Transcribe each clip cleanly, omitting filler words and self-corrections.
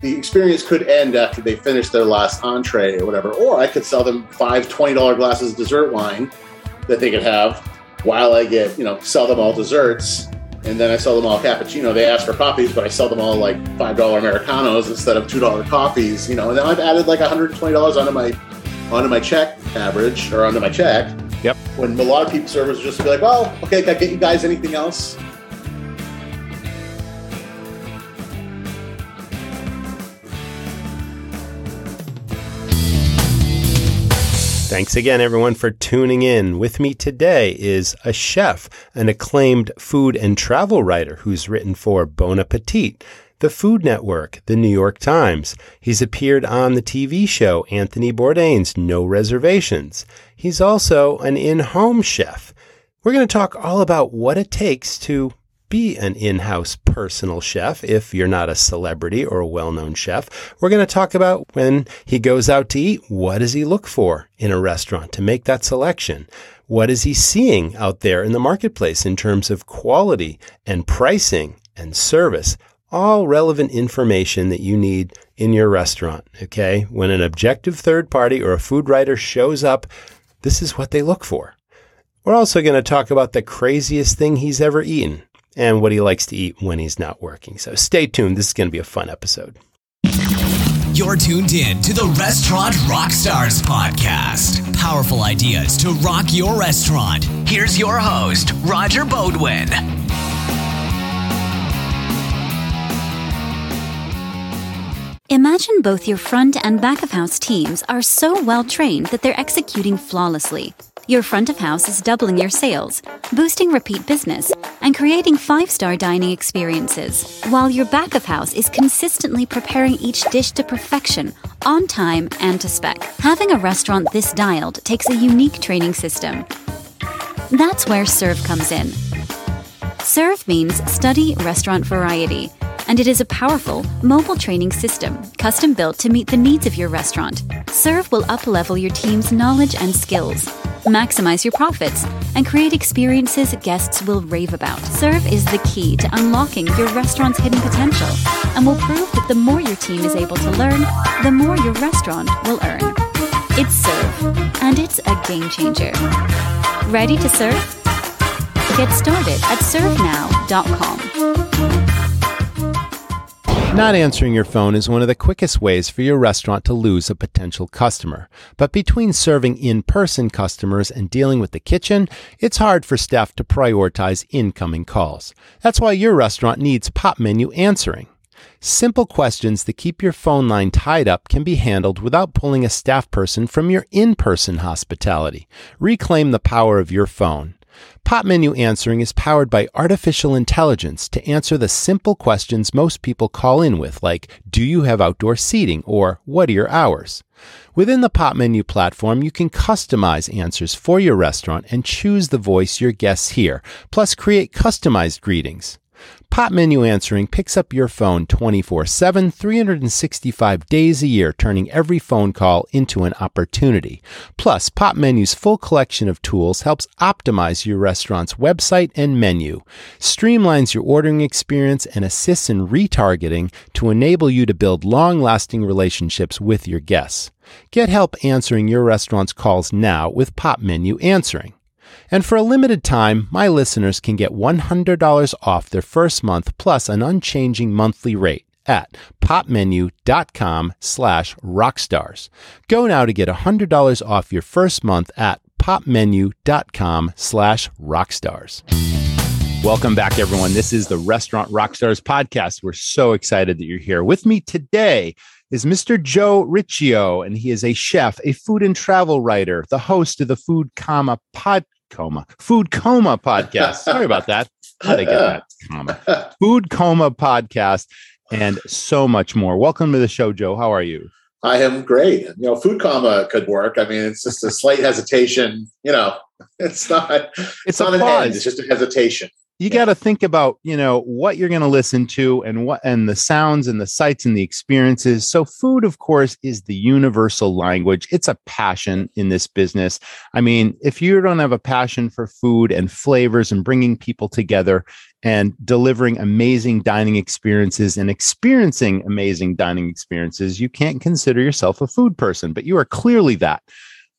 The experience could end after they finish their last entree or whatever, or I could sell them five $20 glasses of dessert wine that they could have while I get, sell them all desserts. And then I sell them all cappuccino. They ask for coffees, but I sell them all like $5 Americanos instead of $2 coffees, and then I've added like $120 onto my check average or onto my check. Yep. When a lot of people servers are just be like, well, okay, can I get you guys anything else? Thanks again, everyone, for tuning in. With me today is a chef, an acclaimed food and travel writer who's written for Bon Appetit, the Food Network, the New York Times. He's appeared on the TV show Anthony Bourdain's No Reservations. He's also an in-home chef. We're going to talk all about what it takes to be an in-house personal chef if you're not a celebrity or a well-known chef. We're going to talk about when he goes out to eat, what does he look for in a restaurant to make that selection? What is he seeing out there in the marketplace in terms of quality and pricing and service? All relevant information that you need in your restaurant, okay? When an objective third party or a food writer shows up, this is what they look for. We're also going to talk about the craziest thing he's ever eaten and what he likes to eat when he's not working. So stay tuned. This is going to be a fun episode. You're tuned in to the Restaurant Rockstars Podcast. Powerful ideas to rock your restaurant. Here's your host, Roger Bodwin. Imagine both your front and back of house teams are so well trained that they're executing flawlessly. Your front of house is doubling your sales, boosting repeat business, and creating five-star dining experiences, while your back of house is consistently preparing each dish to perfection, on time and to spec. Having a restaurant this dialed takes a unique training system. That's where Serve comes in. Serve means study restaurant variety, and it is a powerful, mobile training system, custom-built to meet the needs of your restaurant. Serve will up-level your team's knowledge and skills, maximize your profits, and create experiences guests will rave about. Serve is the key to unlocking your restaurant's hidden potential and will prove that the more your team is able to learn, the more your restaurant will earn. It's Serve, and it's a game changer. Ready to serve? Get started at servenow.com. Not answering your phone is one of the quickest ways for your restaurant to lose a potential customer. But between serving in-person customers and dealing with the kitchen, it's hard for staff to prioritize incoming calls. That's why your restaurant needs Pop Menu answering. Simple questions that keep your phone line tied up can be handled without pulling a staff person from your in-person hospitality. Reclaim the power of your phone. Pop Menu Answering is powered by artificial intelligence to answer the simple questions most people call in with, like, do you have outdoor seating, or what are your hours? Within the Pop Menu platform, you can customize answers for your restaurant and choose the voice your guests hear, plus create customized greetings. Pop Menu Answering picks up your phone 24/7, 365 days a year, turning every phone call into an opportunity. Plus, Pop Menu's full collection of tools helps optimize your restaurant's website and menu, streamlines your ordering experience, and assists in retargeting to enable you to build long-lasting relationships with your guests. Get help answering your restaurant's calls now with Pop Menu Answering. And for a limited time, my listeners can get $100 off their first month plus an unchanging monthly rate at popmenu.com/rockstars. Go now to get $100 off your first month at popmenu.com/rockstars. Welcome back, everyone. This is the Restaurant Rockstars Podcast. We're so excited that you're here. With me today is Mr. Joe Riccio, and he is a chef, a food and travel writer, the host of the Food Coma Podcast. Sorry about that. How did I get that comma? Food Coma Podcast, and so much more. Welcome to the show, Joe. How are you? I am great. Food Coma could work. I mean, it's just a slight hesitation. It's not an end. It's just a hesitation. You got to think about, you know, what you're going to listen to and what, and the sounds and the sights and the experiences. So food, of course, is the universal language. It's a passion in this business. I mean, if you don't have a passion for food and flavors and bringing people together and delivering amazing dining experiences and experiencing amazing dining experiences, you can't consider yourself a food person, but you are clearly that.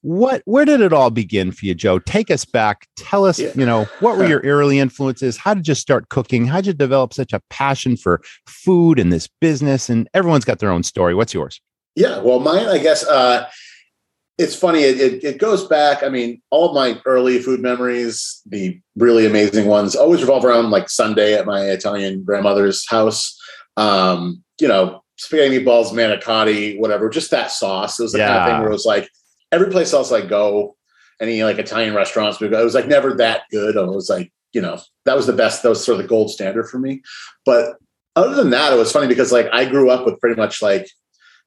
Where did it all begin for you, Joe? Take us back. Tell us, you know, what were your early influences? How did you start cooking? How did you develop such a passion for food and this business? And everyone's got their own story. What's yours? Yeah, well, mine, I guess, it's funny. It goes back. I mean, all of my early food memories, the really amazing ones, always revolve around like Sunday at my Italian grandmother's house. You know, spaghetti meatballs, manicotti, whatever, just that sauce. It was the kind of thing where it was like, every place else I go, any like Italian restaurants, it was like never that good. I was like, you know, that was the best. That was sort of the gold standard for me. But other than that, it was funny because like I grew up with pretty much like,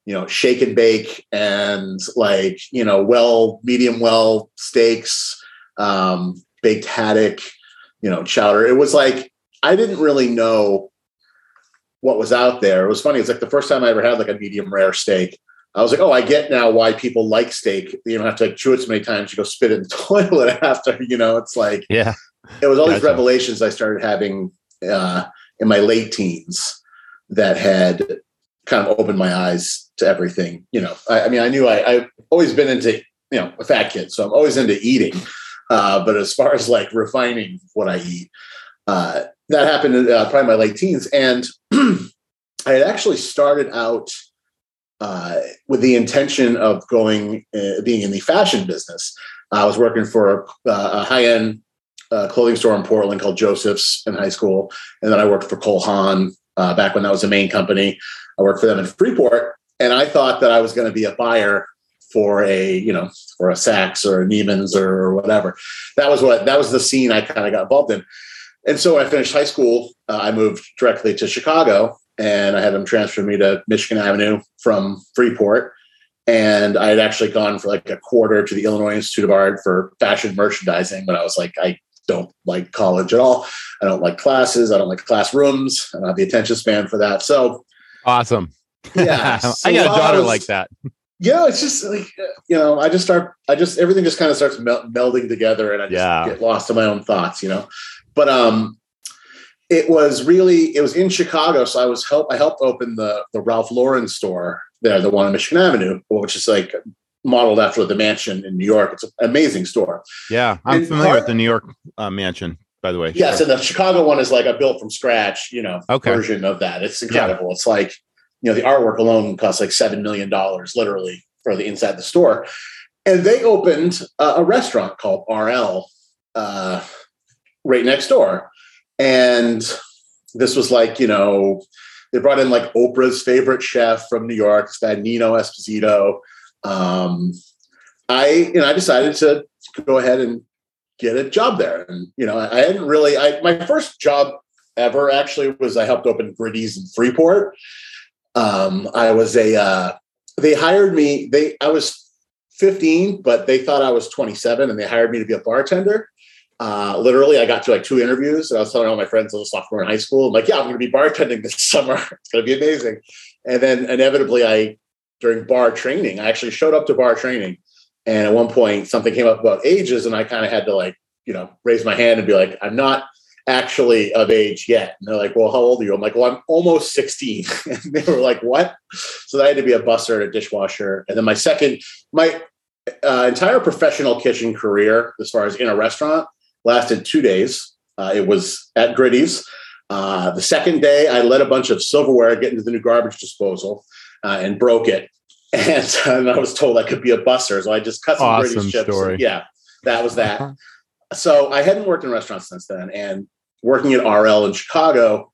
you know, shake and bake and like, you know, medium well steaks, baked haddock, you know, chowder. It was like, I didn't really know what was out there. It was funny. It's like the first time I ever had like a medium rare steak. I was like, oh, I get now why people like steak. You don't have to like, chew it so many times. You go spit it in the toilet after, you know, it's like, yeah, it was all these revelations I started having in my late teens that had kind of opened my eyes to everything. You know, I mean, I knew I've always been into, you know, a fat kid, so I'm always into eating. But as far as like refining what I eat, that happened in probably my late teens. And I had actually started out with the intention of being in the fashion business. I was working for a high-end clothing store in Portland called Joseph's in high school. And then I worked for Cole Haan back when that was the Maine company. I worked for them in Freeport. And I thought that I was going to be a buyer for a Saks or a Neiman's or whatever. That was the scene I kind of got involved in. And so when I finished high school, I moved directly to Chicago. And I had them transfer me to Michigan Avenue from Freeport. And I had actually gone for like a quarter to the Illinois Institute of Art for fashion merchandising. But I was like, I don't like college at all. I don't like classes. I don't like classrooms. I don't have the attention span for that. So awesome. Yeah. I got a daughter like that. Yeah. It's just like, you know, everything just kind of starts melding together and I just get lost in my own thoughts, you know, but, It was in Chicago. So I helped open the Ralph Lauren store there, the one on Michigan Avenue, which is like modeled after the mansion in New York. It's an amazing store. Yeah. I'm familiar with the New York mansion, by the way. Yes. Yeah, sure. So the Chicago one is like a built from scratch, you know, version of that. It's incredible. Yeah. It's like, you know, the artwork alone costs like $7 million literally for the inside the store. And they opened a restaurant called RL right next door. And this was like, you know, they brought in like Oprah's favorite chef from New York, this guy Nino Esposito. I decided to go ahead and get a job there. And, you know, my first job ever actually was I helped open Gritty's in Freeport. They hired me. I was 15, but they thought I was 27 and they hired me to be a bartender. Literally, I got to like 2 interviews and I was telling all my friends I was a sophomore in high school. I'm like, yeah, I'm going to be bartending this summer. It's going to be amazing. And then inevitably during bar training, I actually showed up to bar training. And at one point something came up about ages and I kind of had to like, you know, raise my hand and be like, I'm not actually of age yet. And they're like, well, how old are you? I'm like, well, I'm almost 16. And they were like, what? So I had to be a busser and a dishwasher. And then my entire professional kitchen career, as far as in a restaurant, lasted 2 days. It was at Gritty's. The second day, I let a bunch of silverware get into the new garbage disposal and broke it. And I was told I could be a busser. So I just cut some Gritty's chips. And, that was that. Uh-huh. So I hadn't worked in restaurants since then. And working at RL in Chicago,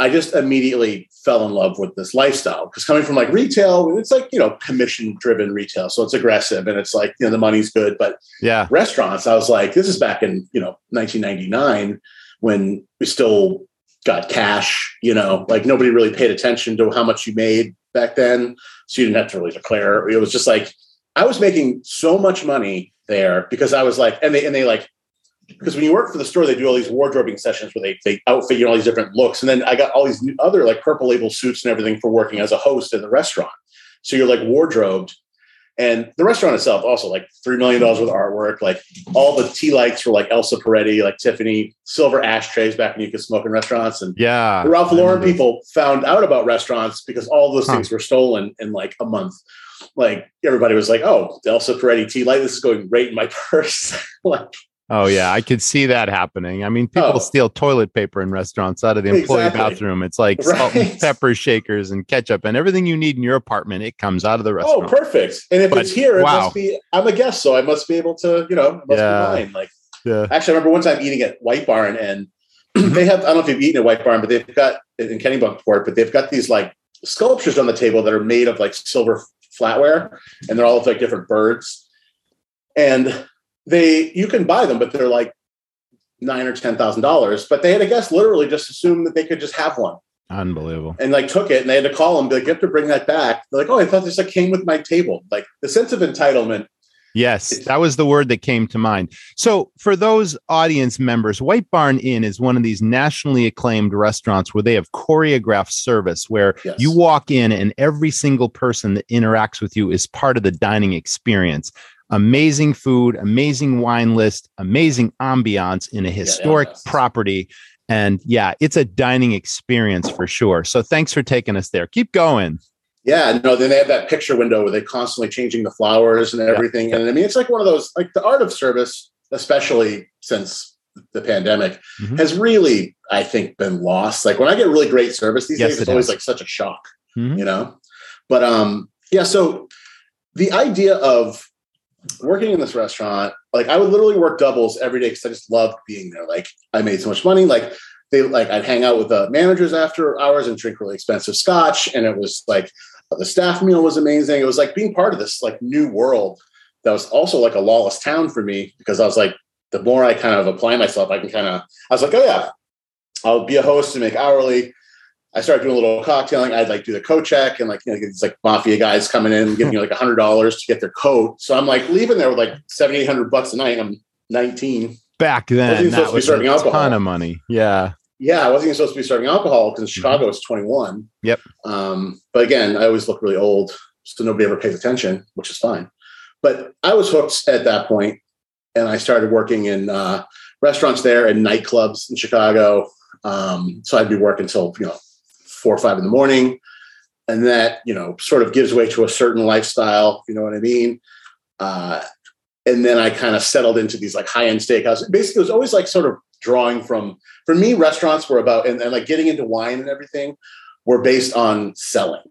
I just immediately fell in love with this lifestyle because coming from like retail, it's like, you know, commission driven retail. So it's aggressive and it's like, you know, the money's good, but restaurants, I was like, this is back in, you know, 1999 when we still got cash, you know, like nobody really paid attention to how much you made back then. So you didn't have to really declare. It was just like, I was making so much money there because I was like, and they like because when you work for the store, they do all these wardrobing sessions where they outfit you in all these different looks. And then I got all these other like Purple Label suits and everything for working as a host in the restaurant. So you're like wardrobed. And the restaurant itself also like $3 million worth of artwork, like all the tea lights were like Elsa Peretti, like Tiffany, silver ashtrays back when you could smoke in restaurants. And yeah, the Ralph Lauren people found out about restaurants because all those things were stolen in like a month. Like everybody was like, oh, the Elsa Peretti tea light, this is going right in my purse. Like, oh yeah, I could see that happening. I mean, people steal toilet paper in restaurants out of the employee bathroom. It's like salt and pepper shakers and ketchup and everything you need in your apartment. It comes out of the restaurant. Oh, perfect. And if it's here, it must be, I'm a guest, so I must be able to, you know, it must be mine. Like, actually, I remember one time eating at White Barn, and they have, I don't know if you've eaten at White Barn, but they've got in Kennebunkport, but they've got these like sculptures on the table that are made of like silver flatware, and they're all of like different birds. And you can buy them, but they're like $9,000 or $10,000. But they had a guest literally just assume that they could just have one. Unbelievable. And like took it, and they had to call them, be like, you have to bring that back. They're like, oh, I thought this like came with my table. Like the sense of entitlement. Yes, that was the word that came to mind. So for those audience members, White Barn Inn is one of these nationally acclaimed restaurants where they have choreographed service, where you walk in and every single person that interacts with you is part of the dining experience. Amazing food, amazing wine list, amazing ambiance in a historic property. And yeah, it's a dining experience for sure. So thanks for taking us there. Keep going. Yeah, no, then they have that picture window where they're constantly changing the flowers and everything. And I mean, it's like one of those, like the art of service, especially since the pandemic, has really, I think, been lost. Like when I get really great service these days, it's always like such a shock, you know? But yeah, so the idea of working in this restaurant, like I would literally work doubles every day because I just loved being there. Like I made so much money. Like I'd hang out with the managers after hours and drink really expensive scotch. And it was like the staff meal was amazing. It was like being part of this like new world that was also like a lawless town for me, because I was like, the more I kind of apply myself, I was like, oh yeah, I'll be a host and make hourly. I started doing a little cocktailing. I'd like do the coat check and like, you know, these like mafia guys coming in and giving you like $100 to get their coat. So I'm like leaving there with like $700-800 a night. I'm 19. Back then, that was a ton of money. Yeah. Yeah. I wasn't even supposed to be serving alcohol because in Chicago it's 21. Yep. But again, I always look really old. So nobody ever pays attention, which is fine. But I was hooked at that point, and I started working in restaurants there and nightclubs in Chicago. So I'd be working till, you know, 4 or 5 in the morning. And that, you know, sort of gives way to a certain lifestyle. You know what I mean? And then I kind of settled into these like high-end steakhouses. Basically, it was always like sort of drawing from, for me, restaurants were about, and like getting into wine and everything were based on selling.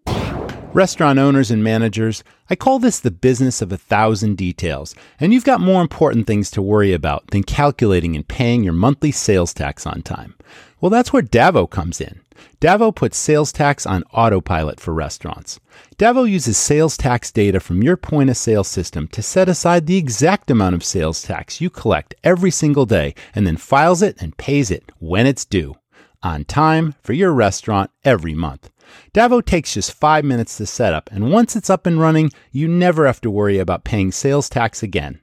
Restaurant owners and managers, I call this the business of 1,000 details. And you've got more important things to worry about than calculating and paying your monthly sales tax on time. Well, that's where Davo comes in. Davo puts sales tax on autopilot for restaurants. Davo uses sales tax data from your point of sale system to set aside the exact amount of sales tax you collect every single day, and then files it and pays it when it's due, on time for your restaurant every month. Davo takes just 5 minutes to set up, and once it's up and running, you never have to worry about paying sales tax again.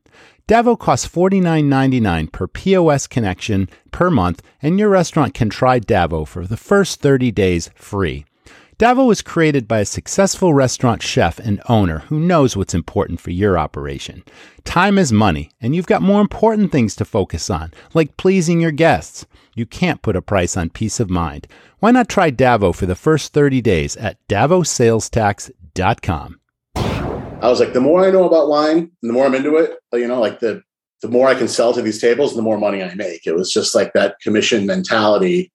Davo costs $49.99 per POS connection per month, and your restaurant can try Davo for the first 30 days free. Davo was created by a successful restaurant chef and owner who knows what's important for your operation. Time is money, and you've got more important things to focus on, like pleasing your guests. You can't put a price on peace of mind. Why not try Davo for the first 30 days at davosalestax.com? I was like, the more I know about wine and the more I'm into it, you know, like the more I can sell to these tables and the more money I make. It was just like that commission mentality.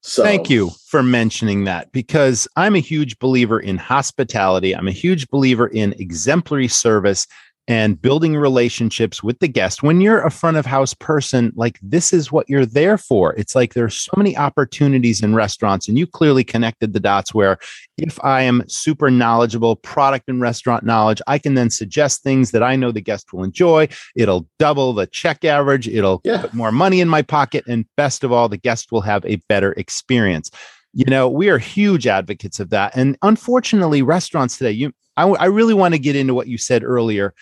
So thank you for mentioning that, because I'm a huge believer in hospitality. I'm a huge believer in exemplary service and building relationships with the guest. When you're a front of house person, like this is what you're there for. It's like there's so many opportunities in restaurants, and you clearly connected the dots where if I am super knowledgeable, product and restaurant knowledge, I can then suggest things that I know the guest will enjoy. It'll double the check average. It'll put more money in my pocket. And best of all, the guest will have a better experience. You know, we are huge advocates of that. And unfortunately, restaurants today, I really want to get into what you said earlier.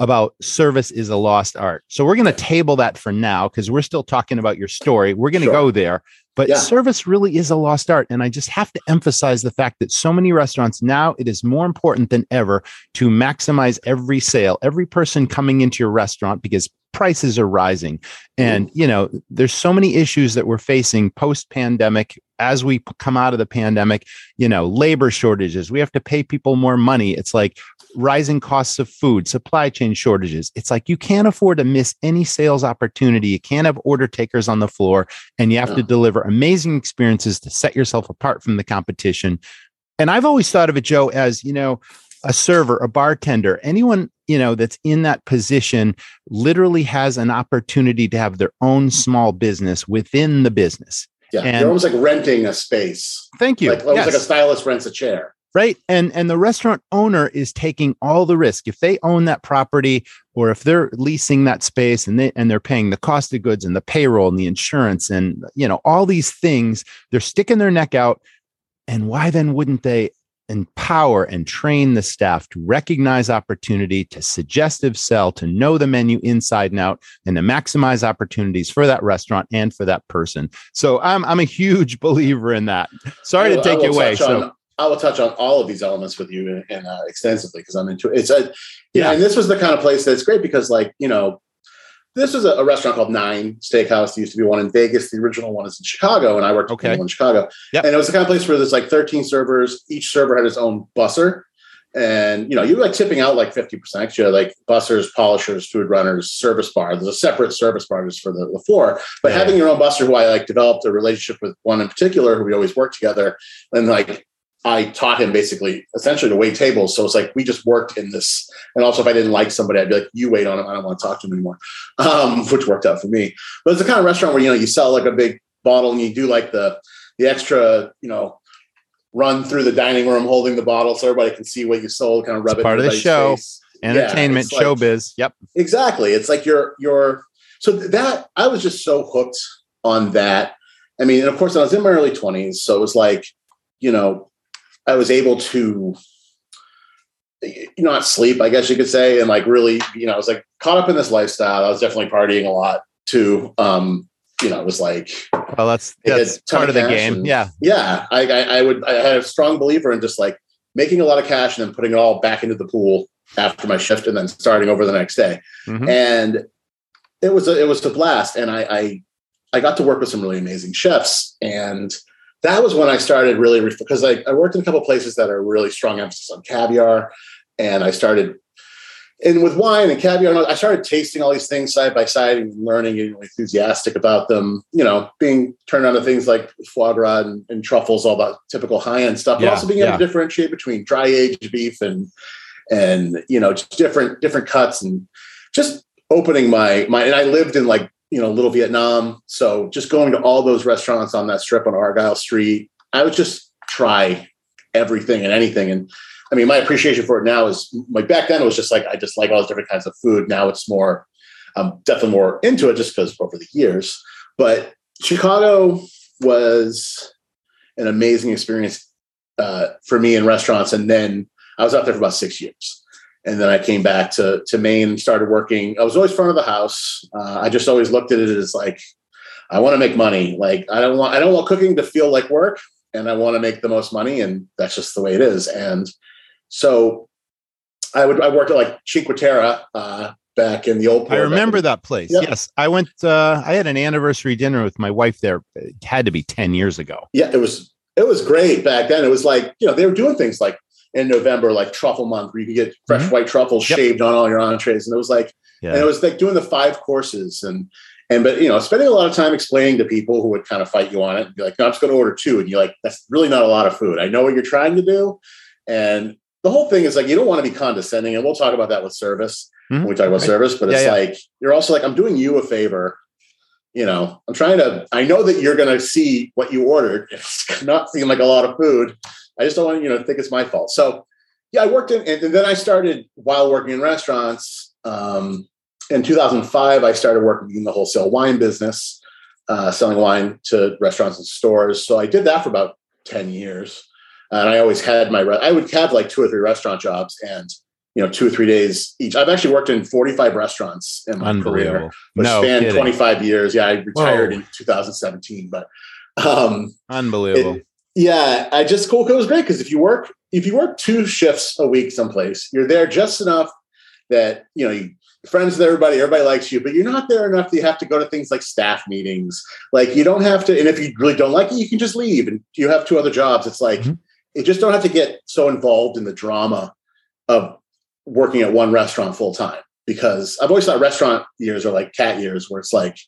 about service is a lost art. So we're going to table that for now because we're still talking about your story. We're going to go there, but service really is a lost art. And I just have to emphasize the fact that so many restaurants now, it is more important than ever to maximize every sale, every person coming into your restaurant, because prices are rising. And, you know, there's so many issues that we're facing post-pandemic. As we come out of the pandemic, you know, labor shortages, we have to pay people more money. It's like rising costs of food, supply chain shortages. It's like you can't afford to miss any sales opportunity. You can't have order takers on the floor, and you have to deliver amazing experiences to set yourself apart from the competition. And I've always thought of it, Joe, as, you know, a server, a bartender, anyone, you know, that's in that position literally has an opportunity to have their own small business within the business. Yeah, and you're almost like renting a space. Thank you. Like, almost like a stylist rents a chair. Right. And the restaurant owner is taking all the risk. If they own that property, or if they're leasing that space, and they're paying the cost of goods and the payroll and the insurance and, you know, all these things, they're sticking their neck out. And why then wouldn't they empower and train the staff to recognize opportunity, to suggestive sell, to know the menu inside and out, and to maximize opportunities for that restaurant and for that person? So I'm a huge believer in that. Sorry to take you away. I will touch on all of these elements with you and extensively, because I'm into it. It's you know, and this was the kind of place that's great because, like, you know, this was a restaurant called Nine Steakhouse. There used to be one in Vegas. The original one is in Chicago, and I worked in Chicago. Yep. And it was the kind of place where there's like 13 servers. Each server had his own busser. And, you know, you were like tipping out like 50%. You had like bussers, polishers, food runners, service bar. There's a separate service bar just for the floor. But having your own busser, who I like developed a relationship with one in particular, who we always worked together. And like, I taught him basically, essentially, to wait tables. So it's like, we just worked in this. And also, if I didn't like somebody, I'd be like, you wait on him. I don't want to talk to him anymore, which worked out for me. But it's the kind of restaurant where, you know, you sell like a big bottle and you do like the extra, you know, run through the dining room holding the bottle so everybody can see what you sold, kind of rub it. Part of the show. Face. Entertainment, like, showbiz. Yep. Exactly. It's like you're so that I was just so hooked on that. I mean, and of course I was in my early 20s. So it was like, you know, I was able to not sleep, I guess you could say. And like, really, you know, I was like caught up in this lifestyle. I was definitely partying a lot too. You know, it was like, well, that's part of the game. And, yeah. I had a strong believer in just like making a lot of cash and then putting it all back into the pool after my shift and then starting over the next day. Mm-hmm. And it was a blast. And I got to work with some really amazing chefs, and that was when I started really, because I worked in a couple of places that are really strong emphasis on caviar, and and with wine and caviar, I started tasting all these things side by side and learning and enthusiastic about them, you know, being turned on to things like foie gras and truffles, all that typical high end stuff, but also being able to differentiate between dry aged beef and, you know, just different cuts, and just opening my, and I lived in like, you know, Little Vietnam. So just going to all those restaurants on that strip on Argyle Street, I would just try everything and anything. And I mean, my appreciation for it now is, like, back then it was just like, I just like all those different kinds of food. Now it's more, I'm definitely more into it just because over the years. But Chicago was an amazing experience for me in restaurants. And then I was out there for about 6 years. And then I came back to Maine and started working. I was always front of the house. I just always looked at it as like, I want to make money. Like, I don't want cooking to feel like work, and I want to make the most money. And that's just the way it is. And so I worked at like Cinque Terre back in the old port. I remember that place. Yep. Yes. I went, I had an anniversary dinner with my wife there. It had to be 10 years ago. Yeah. It was great back then. It was like, you know, they were doing things like, in November, like truffle month, where you could get fresh white truffles shaved on all your entrees. And it was like, and it was like doing the 5 courses but, you know, spending a lot of time explaining to people who would kind of fight you on it and be like, no, I'm just going to order 2. And you're like, that's really not a lot of food. I know what you're trying to do. And the whole thing is like, you don't want to be condescending. And we'll talk about that with service when we talk about service, but it's like, you're also like, I'm doing you a favor. You know, I know that you're going to see what you ordered. It's not seem like a lot of food. I just don't want to, you know, think it's my fault. So I worked and then I started while working in restaurants. In 2005, I started working in the wholesale wine business, selling wine to restaurants and stores. So I did that for about 10 years. And I always had I would have like 2 or 3 restaurant jobs. And you know, 2 or 3 days each. I've actually worked in 45 restaurants in my career, which spanned 25 years. Yeah. I retired in 2017, but, unbelievable. It was great. Cause if you work 2 shifts a week someplace, you're there just enough that, you know, you're friends with everybody likes you, but you're not there enough that you have to go to things like staff meetings. Like you don't have to, and if you really don't like it, you can just leave and you have 2 other jobs. It's like, you just don't have to get so involved in the drama of working at one restaurant full time, because I've always thought restaurant years are like cat years where it's like,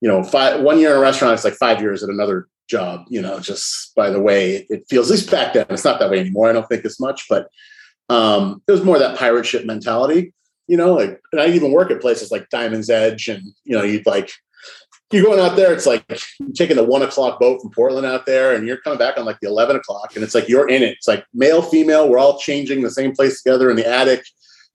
you know, 1 year in a restaurant, it's like 5 years at another job, you know, just by the way it feels, at least back then. It's not that way anymore. I don't think as much, but it was more that pirate ship mentality, you know, like, and I even work at places like Diamond's Edge and, you know, you're going out there, it's like you're taking the 1 o'clock boat from Portland out there and you're coming back on like the 11 o'clock and it's like, you're in it. It's like male, female, we're all changing the same place together in the attic.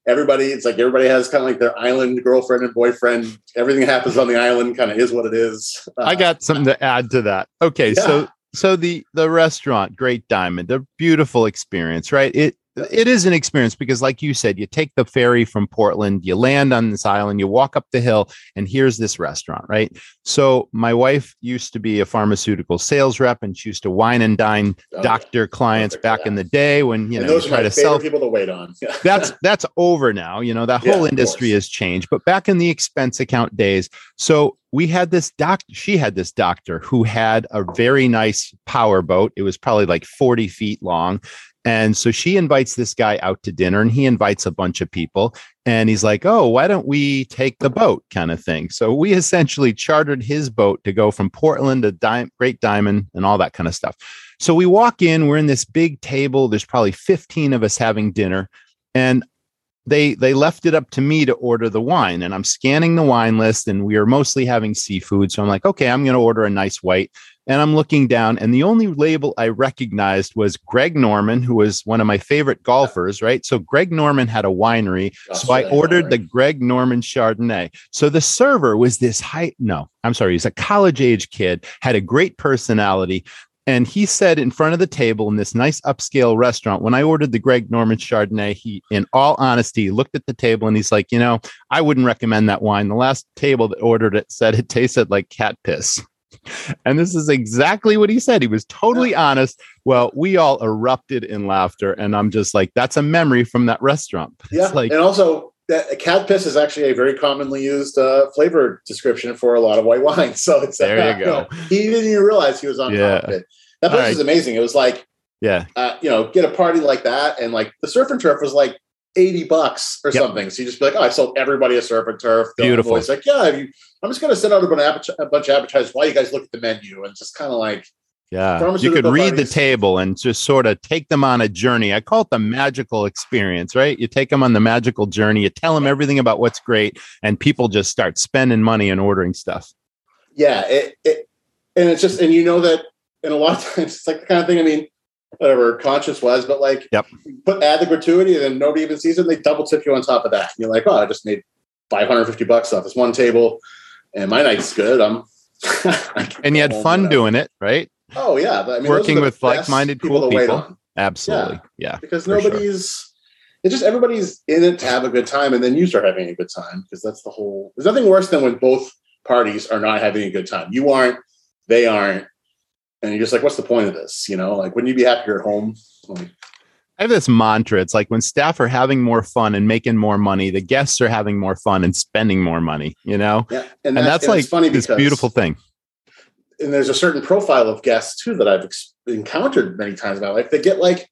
Everybody has kind of like their island girlfriend and boyfriend. Everything that happens on the island kind of is what it is. I got something to add to that. Okay. Yeah. So the restaurant, Great Diamond, a beautiful experience, right? It is an experience because like you said, you take the ferry from Portland, you land on this island, you walk up the hill and here's this restaurant, right? So my wife used to be a pharmaceutical sales rep and she used to wine and dine doctor clients back in the day when, you know, those try to sell people to wait on. That's over now, you know, that whole industry has changed, but back in the expense account days. So we had this she had this doctor who had a very nice power boat. It was probably like 40 feet long. And so she invites this guy out to dinner and he invites a bunch of people and he's like, oh, why don't we take the boat kind of thing? So we essentially chartered his boat to go from Portland to Great Diamond and all that kind of stuff. So we walk in, we're in this big table. There's probably 15 of us having dinner and they left it up to me to order the wine and I'm scanning the wine list and we are mostly having seafood. So I'm like, okay, I'm going to order a nice white. And I'm looking down and the only label I recognized was Greg Norman, who was one of my favorite golfers, right? So Greg Norman had a winery. So I ordered the Greg Norman Chardonnay. So the server was he's a college age kid, had a great personality. And he said in front of the table in this nice upscale restaurant, when I ordered the Greg Norman Chardonnay, he, in all honesty, looked at the table and he's like, you know, I wouldn't recommend that wine. The last table that ordered it said it tasted like cat piss. And this is exactly what he said. He was totally honest. Well, we all erupted in laughter. And I'm just like, that's a memory from that restaurant. Yeah. Like, and also that cat piss is actually a very commonly used flavor description for a lot of white wine. So it's there you go. You know, he didn't even realize he was on top of it. That place is amazing. It was like, you know, get a party like that. And like the surf and turf was like $80 or something. So you just be like, oh, I sold everybody a surf and turf. Beautiful. It's like, I'm just going to send out a bunch of appetizers while you guys look at the menu and just kind of like, you could read the table and just sort of take them on a journey. I call it the magical experience, right? You take them on the magical journey, you tell them everything about what's great and people just start spending money and ordering stuff. Yeah. And it's just, and you know that, and a lot of times it's like the kind of thing, I mean, whatever conscious was, but like add the gratuity and then nobody even sees it. And they double tip you on top of that. And you're like, oh, I just made $550 off this one table and my night's good. And you had fun doing it, right? Oh yeah. But, I mean, working with like-minded cool people. Absolutely. Yeah. Because it's just everybody's in it to have a good time. And then you start having a good time because that's the whole, there's nothing worse than when both parties are not having a good time. You aren't, they aren't. And you're just like, what's the point of this? You know, like, wouldn't you be happier at home? Like, I have this mantra. It's like when staff are having more fun and making more money, the guests are having more fun and spending more money, you know? Yeah, and that's like funny this beautiful thing. And there's a certain profile of guests too, that I've encountered many times in my life. They get like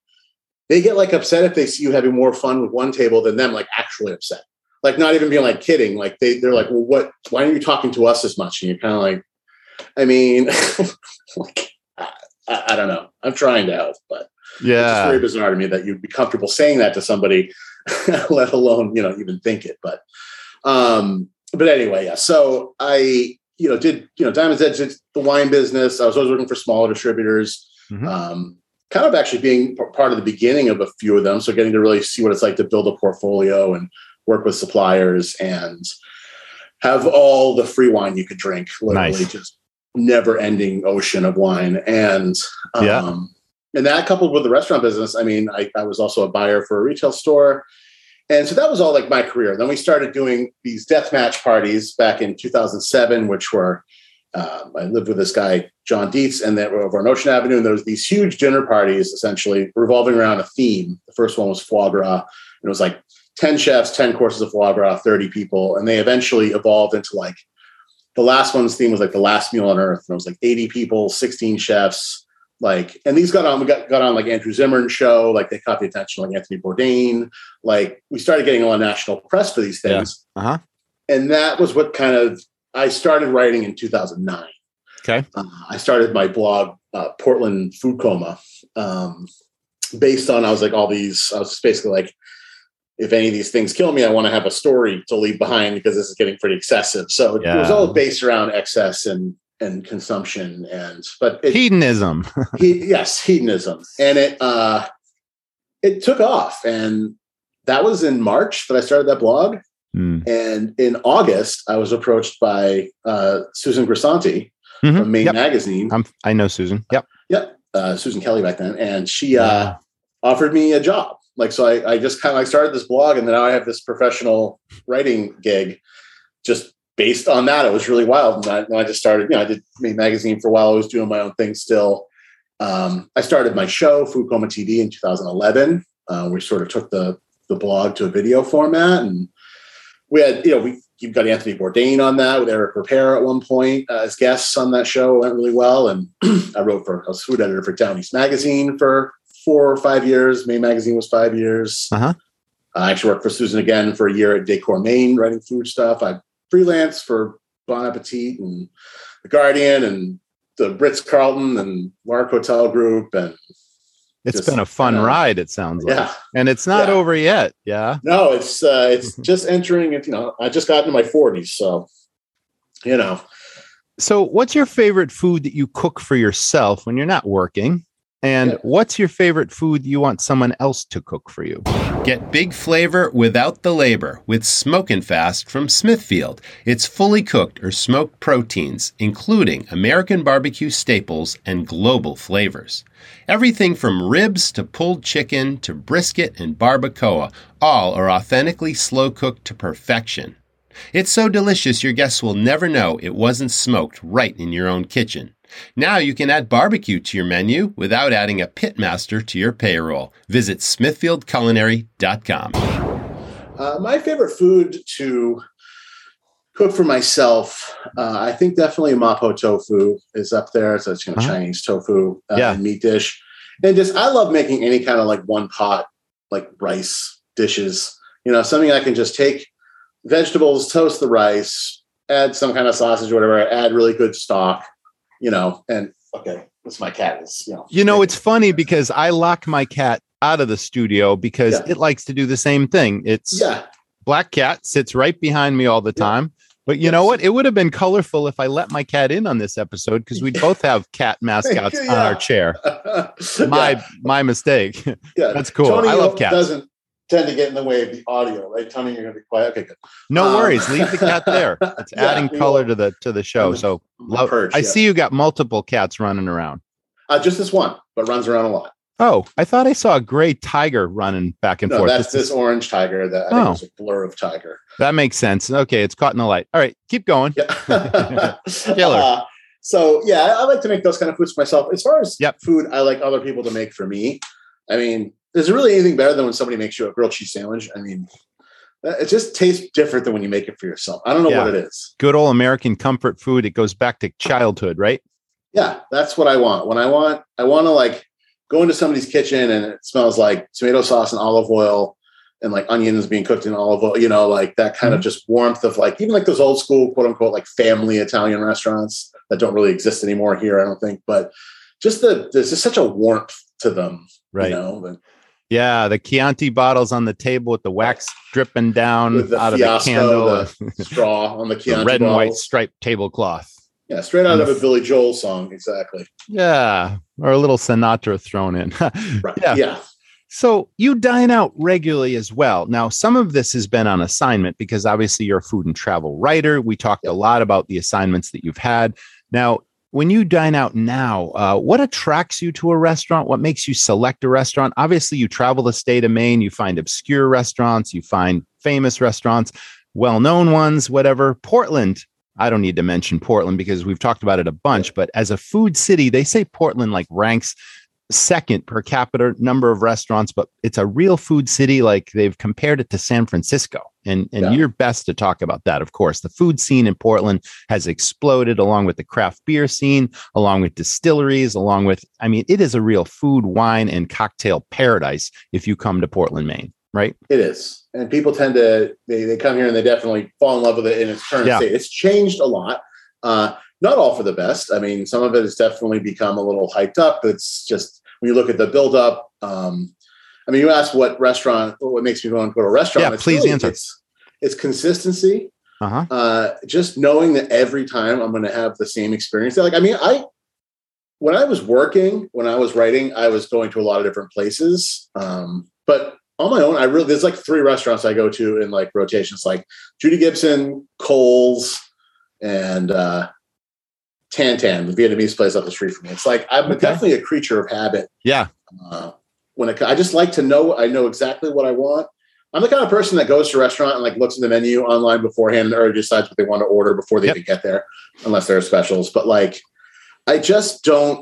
upset if they see you having more fun with one table than them, like actually upset, like not even being like kidding. Like they're like, well, why aren't you talking to us as much? And you're kind of like, I mean, like, I don't know. I'm trying to help, but it's just very bizarre to me that you'd be comfortable saying that to somebody, let alone, you know, even think it. But anyway, yeah. So I, you know, did Diamond's Edge, did the wine business. I was always working for smaller distributors, kind of actually being part of the beginning of a few of them. So getting to really see what it's like to build a portfolio and work with suppliers and have all the free wine you could drink, literally just never ending ocean of wine. And that coupled with the restaurant business, I mean, I was also a buyer for a retail store And so that was all like my career. Then we started doing these deathmatch parties back in 2007, which were, I lived with this guy, John Dietz, and that were over on Ocean Avenue. And there was these huge dinner parties, essentially revolving around a theme. The first one was foie gras. And it was like 10 chefs, 10 courses of foie gras, 30 people. And they eventually evolved into like, the last one's theme was like the last meal on earth. And it was like 80 people, 16 chefs. Like, and these got on, we got on like Andrew Zimmern's show. Like they caught the attention of like Anthony Bourdain. Like we started getting a lot of national press for these things. Yeah. Uh-huh. And that was what kind of, I started writing in 2009. Okay. I started my blog, Portland Food Coma, based on, I was like all these, I was just basically like, if any of these things kill me, I want to have a story to leave behind because this is getting pretty excessive. So yeah. It was all based around excess and consumption and, but it, hedonism. Hedonism. And it took off, and that was in March that I started that blog. Mm. And in August, I was approached by Susan Grisanti from Maine Magazine. I know Susan. Yep. Yep. Susan Kelly back then. And she offered me a job. Like, so I just kind of like started this blog, and then now I have this professional writing gig just based on that. It was really wild. And I just started, I did Maine Magazine for a while. I was doing my own thing still. I started my show, Food Coma TV, in 2011. We sort of took the blog to a video format, and we had, you've got Anthony Bourdain on that with Eric Ripera at one point as guests on that show. It went really well. And I was food editor for Down East Magazine for 4 or 5 years. Maine Magazine was 5 years. Uh-huh. I actually worked for Susan again for a year at Decor Maine, writing food stuff. I freelance for Bon Appetit and The Guardian and the Ritz-Carlton and Lark Hotel Group. And it's just been a fun ride, it sounds like. Yeah. And it's not over yet. Yeah. No, it's just entering it. I just got into my 40s. So. So what's your favorite food that you cook for yourself when you're not working? And what's your favorite food you want someone else to cook for you? Get big flavor without the labor with Smokin' Fast from Smithfield. It's fully cooked or smoked proteins, including American barbecue staples and global flavors. Everything from ribs to pulled chicken to brisket and barbacoa, all are authentically slow-cooked to perfection. It's so delicious your guests will never know it wasn't smoked right in your own kitchen. Now you can add barbecue to your menu without adding a pitmaster to your payroll. Visit smithfieldculinary.com. My favorite food to cook for myself, I think definitely mapo tofu is up there. So it's Chinese tofu meat dish. And just, I love making any kind of like one pot, like rice dishes, something I can just take vegetables, toast the rice, add some kind of sausage or whatever, add really good stock. And okay, that's my cat is, it's funny because I locked my cat out of the studio because it likes to do the same thing. It's black cat sits right behind me all the time, but you know what? It would have been colorful if I let my cat in on this episode, because we'd both have cat mascots on our chair. My mistake. Yeah. That's cool. Tony, I love cats. Doesn't tend to get in the way of the audio, right? Tony, you're going to be quiet. Okay, good. No worries. Leave the cat there. It's adding color to the show. So perch, I see you got multiple cats running around. Just this one, but runs around a lot. Oh, I thought I saw a gray tiger running back and forth. That's this orange tiger. That I think it's a blur of tiger. That makes sense. Okay, it's caught in the light. All right, keep going. Yeah. Killer. I like to make those kind of foods for myself. As far as food, I like other people to make for me. I mean, is there really anything better than when somebody makes you a grilled cheese sandwich? I mean, it just tastes different than when you make it for yourself. I don't know what it is. Good old American comfort food. It goes back to childhood, right? Yeah, that's what I want. When I want to like go into somebody's kitchen and it smells like tomato sauce and olive oil and like onions being cooked in olive oil, like that kind of just warmth of like, even like those old school, quote unquote, like family Italian restaurants that don't really exist anymore here, I don't think, but just there's just such a warmth to them. Right. Yeah, the Chianti bottles on the table with the wax dripping down out of the candle. The straw on the Chianti. The red and white striped tablecloth. Yeah, straight out of a Billy Joel song, exactly. Yeah, or a little Sinatra thrown in. Right. Yeah. So you dine out regularly as well. Now, some of this has been on assignment because obviously you're a food and travel writer. We talked a lot about the assignments that you've had. Now, When you dine out now, what attracts you to a restaurant? What makes you select a restaurant? Obviously, you travel the state of Maine. You find obscure restaurants. You find famous restaurants, well-known ones, whatever. Portland. I don't need to mention Portland because we've talked about it a bunch. But as a food city, they say Portland like ranks second per capita number of restaurants. But it's a real food city. Like they've compared it to San Francisco. And you're best to talk about that, of course. The food scene in Portland has exploded along with the craft beer scene, along with distilleries, along with, I mean, it is a real food, wine, and cocktail paradise if you come to Portland, Maine, right? It is. And people tend to, they come here and they definitely fall in love with it in its current state. It's changed a lot. Not all for the best. I mean, some of it has definitely become a little hyped up. It's just, when you look at the buildup, I mean, you asked what makes me want to go to a restaurant. Yeah, please answer. It's consistency. Uh-huh. Just knowing that every time I'm going to have the same experience. Like, I mean, when I was writing, I was going to a lot of different places. But on my own, there's like three restaurants I go to in like rotations, like Judy Gibson, Coles, and Tan Tan, the Vietnamese place up the street from me. It's like, I'm definitely a creature of habit. Yeah. I just like to know, I know exactly what I want. I'm the kind of person that goes to a restaurant and like looks at the menu online beforehand and already decides what they want to order before they even get there, unless there are specials. But like, I think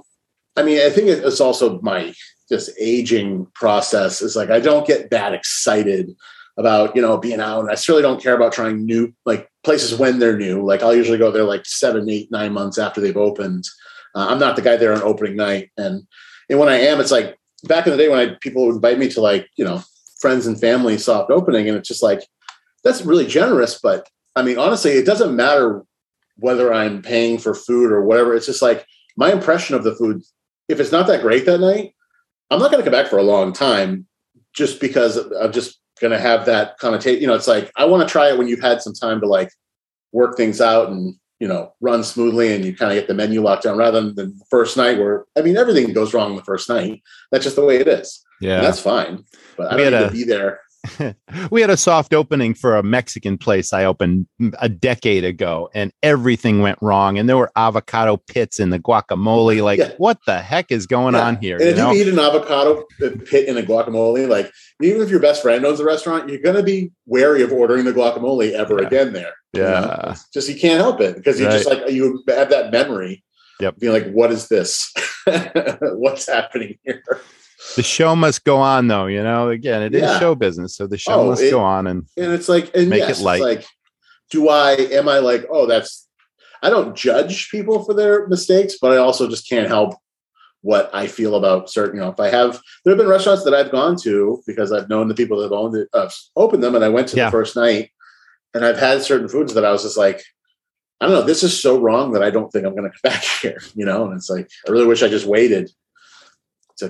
it's also my just aging process. It's like, I don't get that excited about, being out, and I certainly don't care about trying new, like places when they're new. Like I'll usually go there like 7, 8, 9 months after they've opened. I'm not the guy there on opening night. And when I am, it's like, back in the day when people would invite me to like, friends and family soft opening. And it's just like, that's really generous. But I mean, honestly, it doesn't matter whether I'm paying for food or whatever. It's just like my impression of the food, if it's not that great that night, I'm not going to come back for a long time just because I'm just going to have that connotation. It's like, I want to try it when you've had some time to like work things out and, run smoothly, and you kind of get the menu locked down rather than the first night where, I mean, everything goes wrong the first night. That's just the way it is. Yeah. And that's fine. But I don't need to be there. We had a soft opening for a Mexican place I opened a decade ago, and everything went wrong. And there were avocado pits in the guacamole. Like, what the heck is going on here? And if you eat an avocado pit in a guacamole, like even if your best friend owns the restaurant, you're going to be wary of ordering the guacamole ever again there. Yeah. Just, you can't help it because you just like, you have that memory being like, what is this? What's happening here? The show must go on though. Again, it is show business. So the show must go on and it's like, and make it light. It's like, am I like, I don't judge people for their mistakes, but I also just can't help what I feel about certain, if I have, there have been restaurants that I've gone to because I've known the people that have opened them. And I went to the first night, and I've had certain foods that I was just like, I don't know, this is so wrong that I don't think I'm going to come back here, And it's like, I really wish I just waited.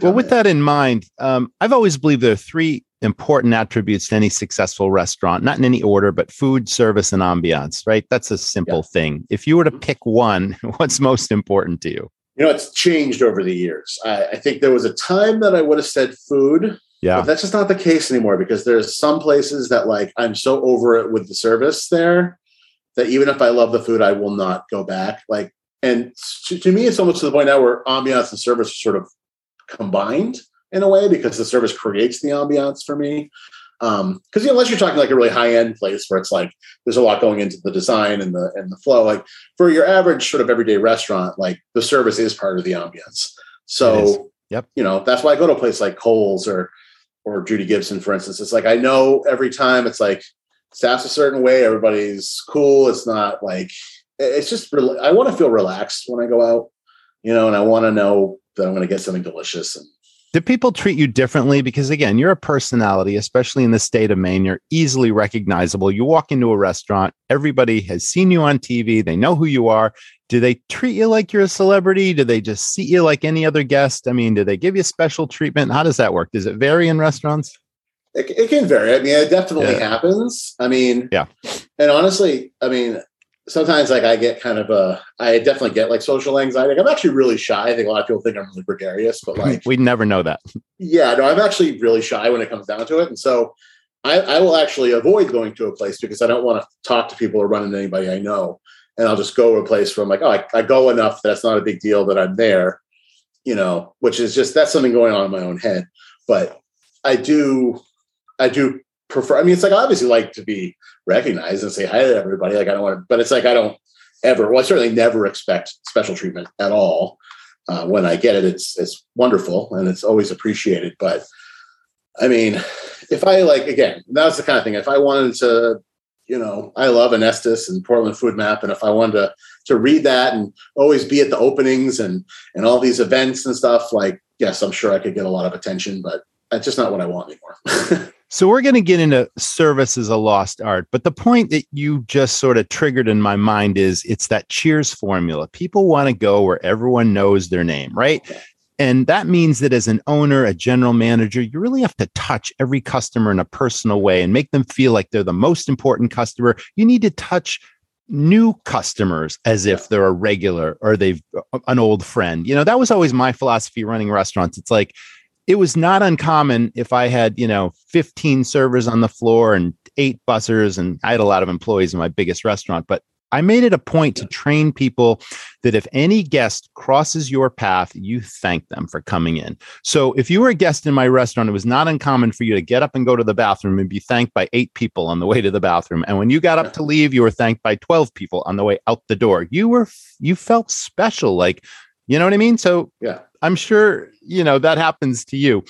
Well, with that in mind, I've always believed there are three important attributes to any successful restaurant, not in any order, but food, service, and ambiance, right? That's a simple thing. If you were to pick one, what's most important to you? It's changed over the years. I think there was a time that I would have said food. Yeah. But that's just not the case anymore, because there's some places that like, I'm so over it with the service there that even if I love the food, I will not go back. Like, and to me, it's almost to the point now where ambiance and service are sort of combined in a way, because the service creates the ambiance for me. Because unless you're talking like a really high end place where it's like, there's a lot going into the design and the flow, like for your average sort of everyday restaurant, like the service is part of the ambiance. So, that's why I go to a place like Coles or Judy Gibson, for instance. It's like, I know every time it's like staff's a certain way, everybody's cool. It's not like, it's just really, I want to feel relaxed when I go out, and I want to know that I'm going to get something delicious. Do people treat you differently? Because again, you're a personality, especially in the state of Maine, you're easily recognizable. You walk into a restaurant, everybody has seen you on TV. They know who you are. Do they treat you like you're a celebrity? Do they just seat you like any other guest? I mean, do they give you special treatment? How does that work? Does it vary in restaurants? It can vary. I mean, it definitely happens. I mean, and honestly, I mean, sometimes like I get kind of I definitely get like social anxiety. Like, I'm actually really shy. I think a lot of people think I'm really gregarious, but like we never know that. Yeah, no, I'm actually really shy when it comes down to it. And so I will actually avoid going to a place because I don't want to talk to people or run into anybody I know. and I'll just go to a place where I'm like, oh, I go enough that's not a big deal that I'm there, you know, which is just, that's something going on in my own head. But I do prefer, I mean, it's like, I obviously like to be recognized and say hi to everybody. Like, I don't want to, but it's like, I don't ever, well, I certainly never expect special treatment at all. When I get it, it's wonderful and it's always appreciated. But I mean, if I like, again, that's the kind of thing, if I wanted to, you know, I love an Estes and Portland Food Map. And if I wanted to read that and always be at the openings and all these events and stuff, like, yes, I'm sure I could get a lot of attention, but that's just not what I want anymore. So we're going to get into service as a lost art. But the point that you just sort of triggered in my mind is it's that Cheers formula. People want to go where everyone knows their name, right? Okay. And that means that as an owner, a general manager, you really have to touch every customer in a personal way and make them feel like they're the most important customer. You need to touch new customers as if they're a regular or they've an old friend. You know, that was always my philosophy running restaurants. It's like, it was not uncommon if I had, you know, 15 servers on the floor and 8 bussers, and I had a lot of employees in my biggest restaurant, but I made it a point to train people that if any guest crosses your path, you thank them for coming in. So if you were a guest in my restaurant, it was not uncommon for you to get up and go to the bathroom and be thanked by 8 people on the way to the bathroom. And when you got up to leave, you were thanked by 12 people on the way out the door. You felt special. Like, you know what I mean? So yeah, I'm sure, you know, that happens to you.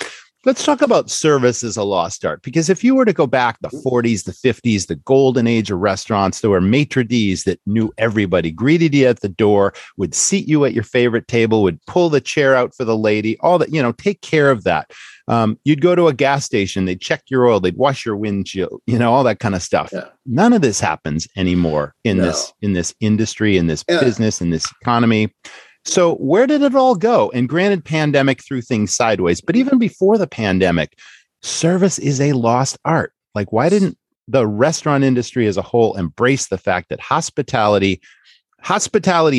Let's talk about service as a lost art, because if you were to go back the 40s, the 50s, the golden age of restaurants, there were maitre d's that knew everybody, greeted you at the door, would seat you at your favorite table, would pull the chair out for the lady, all that, you know, take care of that. You'd go to a gas station, they'd check your oil, they'd wash your windshield, you know, all that kind of stuff. Yeah. None of this happens anymore in this industry, in this business, in this economy. So where did it all go? And granted, pandemic threw things sideways, but even before the pandemic, service is a lost art. Like, why didn't the restaurant industry as a whole embrace the fact that hospitality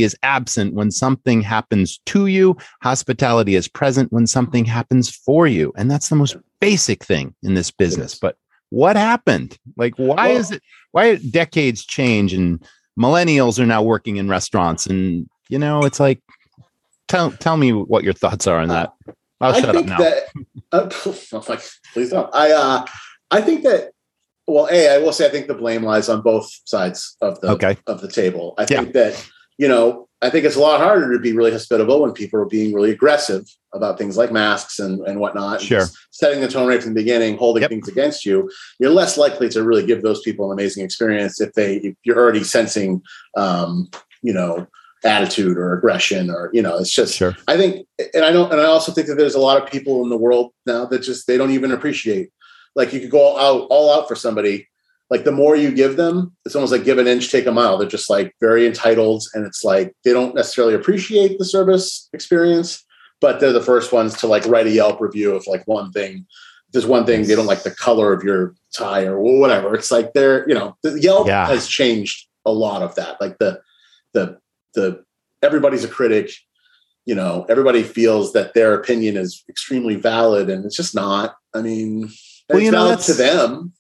is absent when something happens to you? Hospitality is present when something happens for you. And that's the most basic thing in this business. But what happened? Like, why decades change and millennials are now working in restaurants? And, you know, it's like, tell me what your thoughts are on that. I'll shut up now. Please don't. I think that, well, I will say, I think the blame lies on both sides of the table. I think that, you know, I think it's a lot harder to be really hospitable when people are being really aggressive about things like masks and whatnot. Sure. And setting the tone right from the beginning, holding things against you. You're less likely to really give those people an amazing experience if you're already sensing, you know, attitude or aggression, or, you know, it's just, sure. I think, and I also think that there's a lot of people in the world now that just, they don't even appreciate, like, you could go all out for somebody. Like, the more you give them, it's almost like give an inch, take a mile. They're just like very entitled. And it's like, they don't necessarily appreciate the service experience, but they're the first ones to like write a Yelp review of like one thing. There's one thing, they don't like the color of your tie or whatever. It's like, they're, you know, the Yelp has changed a lot of that. Like the everybody's a critic, you know, everybody feels that their opinion is extremely valid, and it's just not. I mean, well, you know, that's to them.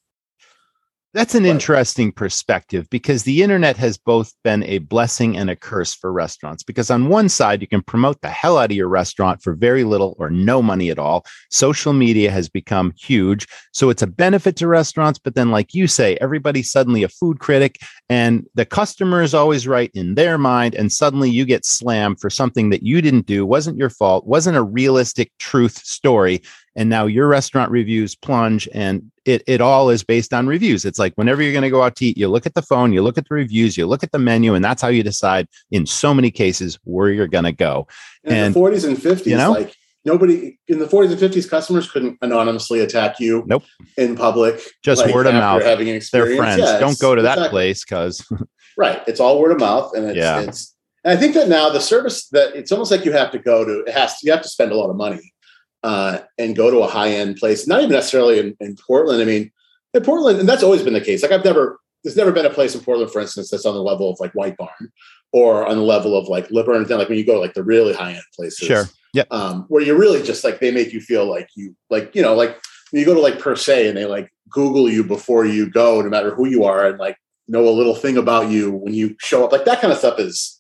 That's an interesting perspective, because the internet has both been a blessing and a curse for restaurants, because on one side, you can promote the hell out of your restaurant for very little or no money at all. Social media has become huge. So it's a benefit to restaurants. But then, like you say, everybody's suddenly a food critic, and the customer is always right in their mind. And suddenly you get slammed for something that you didn't do, wasn't your fault, wasn't a realistic truth story. And now your restaurant reviews plunge, and it all is based on reviews. It's like, whenever you're going to go out to eat, you look at the phone, you look at the reviews, you look at the menu, and that's how you decide in so many cases where you're going to go. And in the 40s and 50s, you know, like, nobody in the 40s and 50s, customers couldn't anonymously attack you in public. Just like, word of mouth. Having an experience. They're friends. Yeah, don't go to that place because... Right. It's all word of mouth. And it's and I think that now the service, that it's almost like you have to go to, you have to spend a lot of money. And go to a high-end place, not even necessarily in Portland. I mean, in Portland, and that's always been the case. Like, there's never been a place in Portland, for instance, that's on the level of like White Barn or on the level of like Le Bernardin, like when you go to like the really high-end places, where you're really just like, they make you feel like you know, like you go to like Per Se, and they like Google you before you go, no matter who you are. And like, know a little thing about you when you show up. Like that kind of stuff is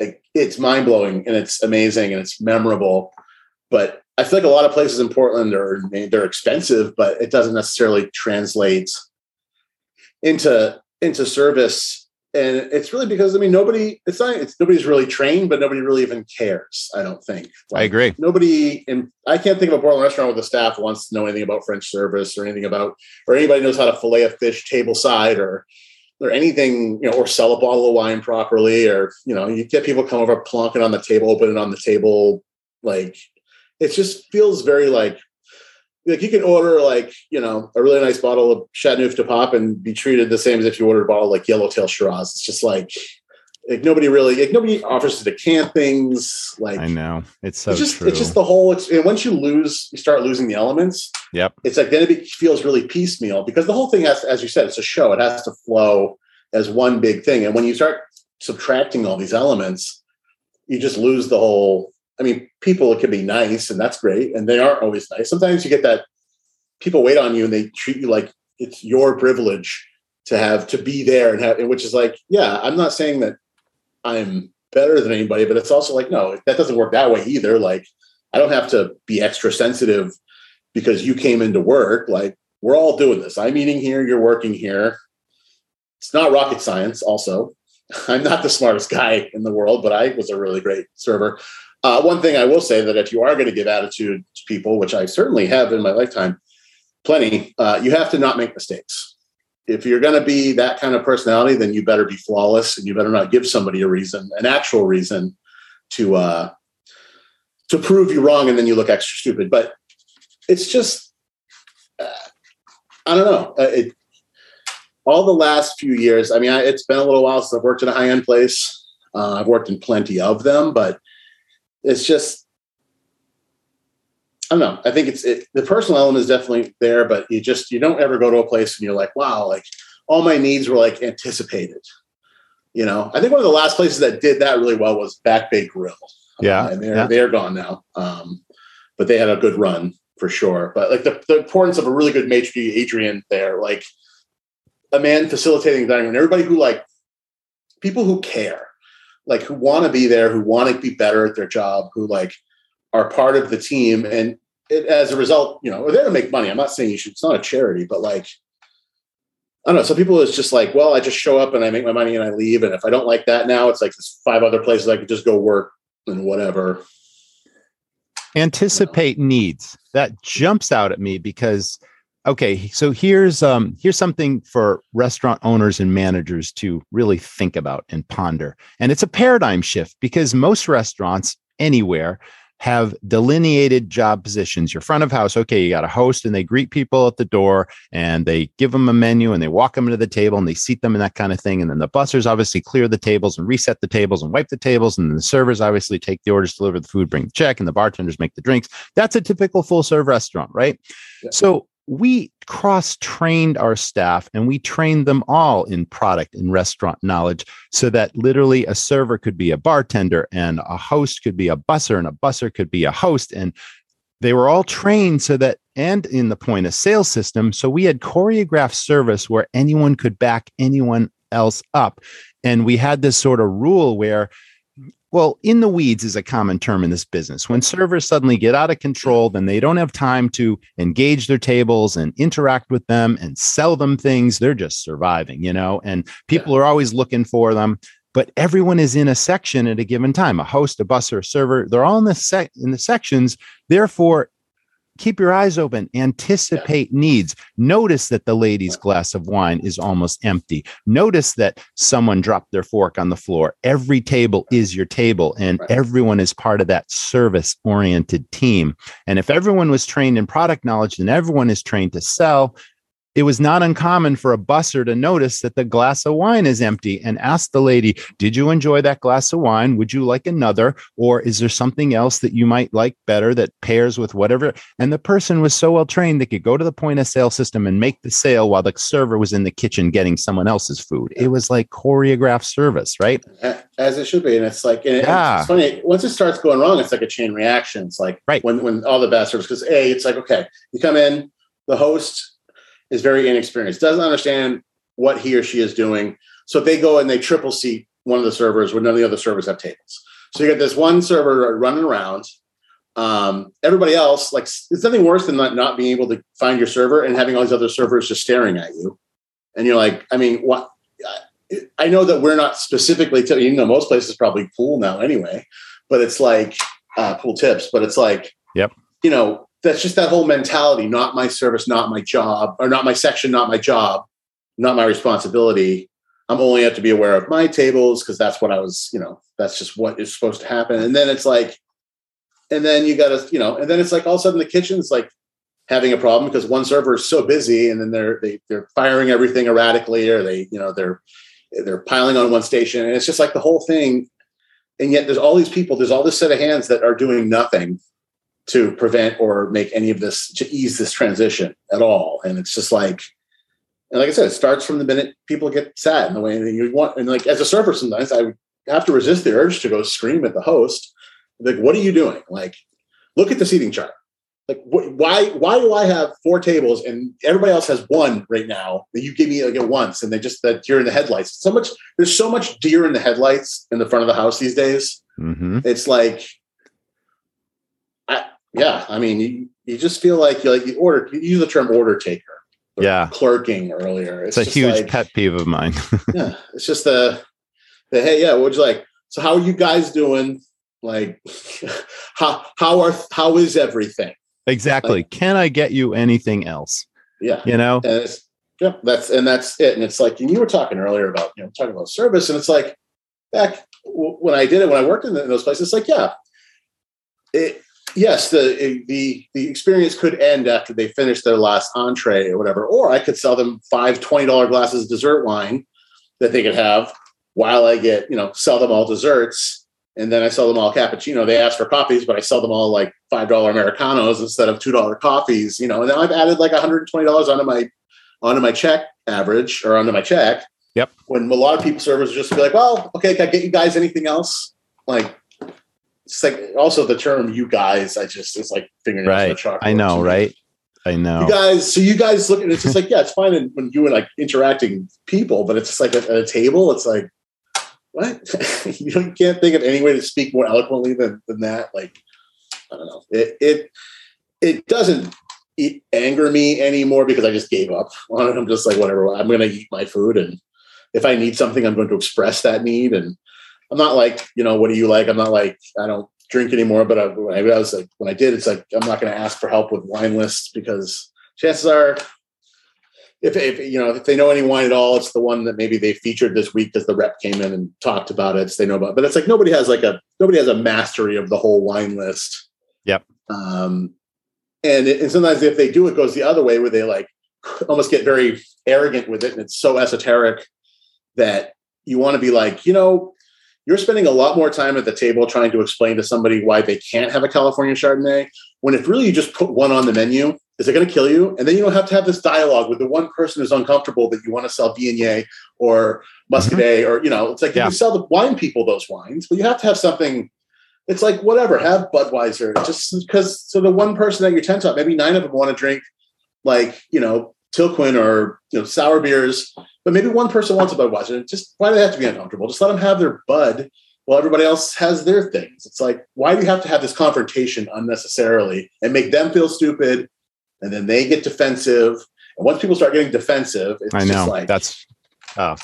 like, it's mind blowing and it's amazing and it's memorable. But I feel like a lot of places in Portland are, they're expensive, but it doesn't necessarily translate into service. And it's really because, I mean, nobody's really trained, but nobody really even cares. I don't think. Like, I agree. Nobody, and I can't think of a Portland restaurant where the staff wants to know anything about French service or anything about, or anybody knows how to fillet a fish table side or anything, you know, or sell a bottle of wine properly, or, you know, you get people come over, plonk it on the table, open it on the table. Like, it just feels very like you can order like, you know, a really nice bottle of Chateauneuf du Pape and be treated the same as if you ordered a bottle like Yellowtail Shiraz. It's just like nobody offers to decant things. Like, I know it's true. It's just the whole, and once you start losing the elements. Yep. It's like, then it feels really piecemeal because the whole thing has, as you said, it's a show. It has to flow as one big thing. And when you start subtracting all these elements, you just lose the whole, I mean, people can be nice and that's great. And they aren't always nice. Sometimes you get that people wait on you and they treat you like it's your privilege to be there which is like, yeah, I'm not saying that I'm better than anybody, but it's also like, no, that doesn't work that way either. Like, I don't have to be extra sensitive because you came into work. Like, we're all doing this. I'm eating here. You're working here. It's not rocket science. Also, I'm not the smartest guy in the world, but I was a really great server. One thing I will say that if you are going to give attitude to people, which I certainly have in my lifetime, plenty, you have to not make mistakes. If you're going to be that kind of personality, then you better be flawless and you better not give somebody a reason, an actual reason to prove you wrong. And then you look extra stupid, but it's just, I don't know. All the last few years, I mean, it's been a little while since I've worked in a high-end place. I've worked in plenty of them, but it's just, I don't know. I think the personal element is definitely there, but you don't ever go to a place and you're like, wow, like all my needs were like anticipated. You know, I think one of the last places that did that really well was Back Bay Grill. Yeah. And they're gone now. But they had a good run for sure. But like the importance of a really good maitre d', Adrian there, like a man facilitating the dining room, everybody who like people who care. Like who want to be there, who want to be better at their job, who like are part of the team. And as a result, you know, they're to make money. I'm not saying it's not a charity, but like, I don't know. Some people it's just like, well, I just show up and I make my money and I leave. And if I don't like that now, it's like there's 5 other places I could just go work and whatever. Anticipate needs. That jumps out at me because, okay, so here's something for restaurant owners and managers to really think about and ponder. And it's a paradigm shift because most restaurants anywhere have delineated job positions. Your front of house, okay, you got a host and they greet people at the door and they give them a menu and they walk them to the table and they seat them and that kind of thing. And then the bussers obviously clear the tables and reset the tables and wipe the tables. And then the servers obviously take the orders, deliver the food, bring the check, and the bartenders make the drinks. That's a typical full serve restaurant, right? Yeah. So we cross-trained our staff and we trained them all in product and restaurant knowledge so that literally a server could be a bartender and a host could be a busser and a busser could be a host. And they were all trained so that, and in the point of sale system. So we had choreographed service where anyone could back anyone else up. And we had this sort of rule where, well, in the weeds is a common term in this business. When servers suddenly get out of control, then they don't have time to engage their tables and interact with them and sell them things. They're just surviving, you know, and people are always looking for them. But everyone is in a section at a given time, a host, a busser, a server. They're all in the sections. Therefore, keep your eyes open, anticipate needs. Notice that the lady's glass of wine is almost empty. Notice that someone dropped their fork on the floor. Every table is your table, and everyone is part of that service-oriented team. And if everyone was trained in product knowledge, then everyone is trained to sell. It was not uncommon for a busser to notice that the glass of wine is empty and ask the lady, did you enjoy that glass of wine? Would you like another? Or is there something else that you might like better that pairs with whatever? And the person was so well trained, they could go to the point of sale system and make the sale while the server was in the kitchen getting someone else's food. It was like choreographed service, right? As it should be. And it's like, it's funny, once it starts going wrong, it's like a chain reaction. It's like when all the bad service, because it's like, okay, you come in, the host is very inexperienced, doesn't understand what he or she is doing. So they go and they triple seat one of the servers when none of the other servers have tables. So you get this one server running around. Everybody else, like, it's nothing worse than not being able to find your server and having all these other servers just staring at you. And you're like, I mean, what? I know that we're not specifically, even though most places probably pool now anyway, but it's like pool tips, but it's like, yep. You know, that's just that whole mentality, not my service, not my job, or not my section, not my job, not my responsibility. I'm only have to be aware of my tables because that's what I was, you know, that's just what is supposed to happen. And then it's like, and then you got to, you know, and then it's like all of a sudden the kitchen's like having a problem because one server is so busy and then they're firing everything erratically or they, you know, they're piling on one station and it's just like the whole thing. And yet there's all these people, there's all this set of hands that are doing nothing to prevent or make any of this, to ease this transition at all. And it's just like, and like I said, it starts from the minute people get sat in the way that you want. And like, as a server, sometimes I would have to resist the urge to go scream at the host. Like, what are you doing? Like, look at the seating chart. Like, why do I have four tables and everybody else has one right now that you give me like at once? And they just, that deer in the headlights. So much, there's so much deer in the headlights in the front of the house these days. Mm-hmm. It's like, I mean, you just feel like you order, you use the term order taker. Yeah. Clerking earlier. It's a huge like, pet peeve of mine. Yeah. It's just the, hey, yeah. What would you like? So how are you guys doing? Like, how is everything? Exactly. Like, can I get you anything else? Yeah. You know, and that's it. And it's like, and you were talking earlier about, you know, talking about service and it's like back when I did it, when I worked in those places, it's like, yeah, yes, the experience could end after they finish their last entree or whatever, or I could sell them five $20 glasses of dessert wine that they could have while I get, you know, sell them all desserts. And then I sell them all cappuccino. They ask for coffees, but I sell them all like $5 Americanos instead of $2 coffees, you know, and then I've added like $120 onto my check average or onto my check. Yep. When a lot of people servers are just be like, well, okay, can I get you guys anything else? Like, it's like also the term "you guys." I just it's like figuring out the chalkboard. I know, right? I know. You guys. So you guys look, and it's just like, yeah, it's fine when you and like interacting people, but it's just like at a table, it's like what? You can't think of any way to speak more eloquently than that. Like I don't know. It doesn't anger me anymore because I just gave up on it. I'm just like whatever. I'm gonna eat my food, and if I need something, I'm going to express that need and. I'm not like, you know, what do you like? I'm not like, I don't drink anymore, but I was like, when I did, it's like, I'm not going to ask for help with wine lists because chances are if, you know, if they know any wine at all, it's the one that maybe they featured this week because the rep came in and talked about it. So they know about it. But it's like, nobody has a mastery of the whole wine list. Yep. And sometimes if they do, it goes the other way where they like almost get very arrogant with it. And it's so esoteric that you want to be like, you know, you're spending a lot more time at the table trying to explain to somebody why they can't have a California Chardonnay when if really you just put one on the menu, is it going to kill you? And then you don't have to have this dialogue with the one person who's uncomfortable that you want to sell Viognier or Muscadet or, you know, it's like you can sell the wine people those wines, but you have to have something. It's like, whatever, have Budweiser just because. So the one person at your tent top, maybe nine of them want to drink like, you know, Tilquin or, you know, sour beers, but maybe one person wants a Budweiser. Just why do they have to be uncomfortable? Just let them have their Bud while everybody else has their things. It's like, why do you have to have this confrontation unnecessarily and make them feel stupid? And then they get defensive. And once people start getting defensive, it's just like, that's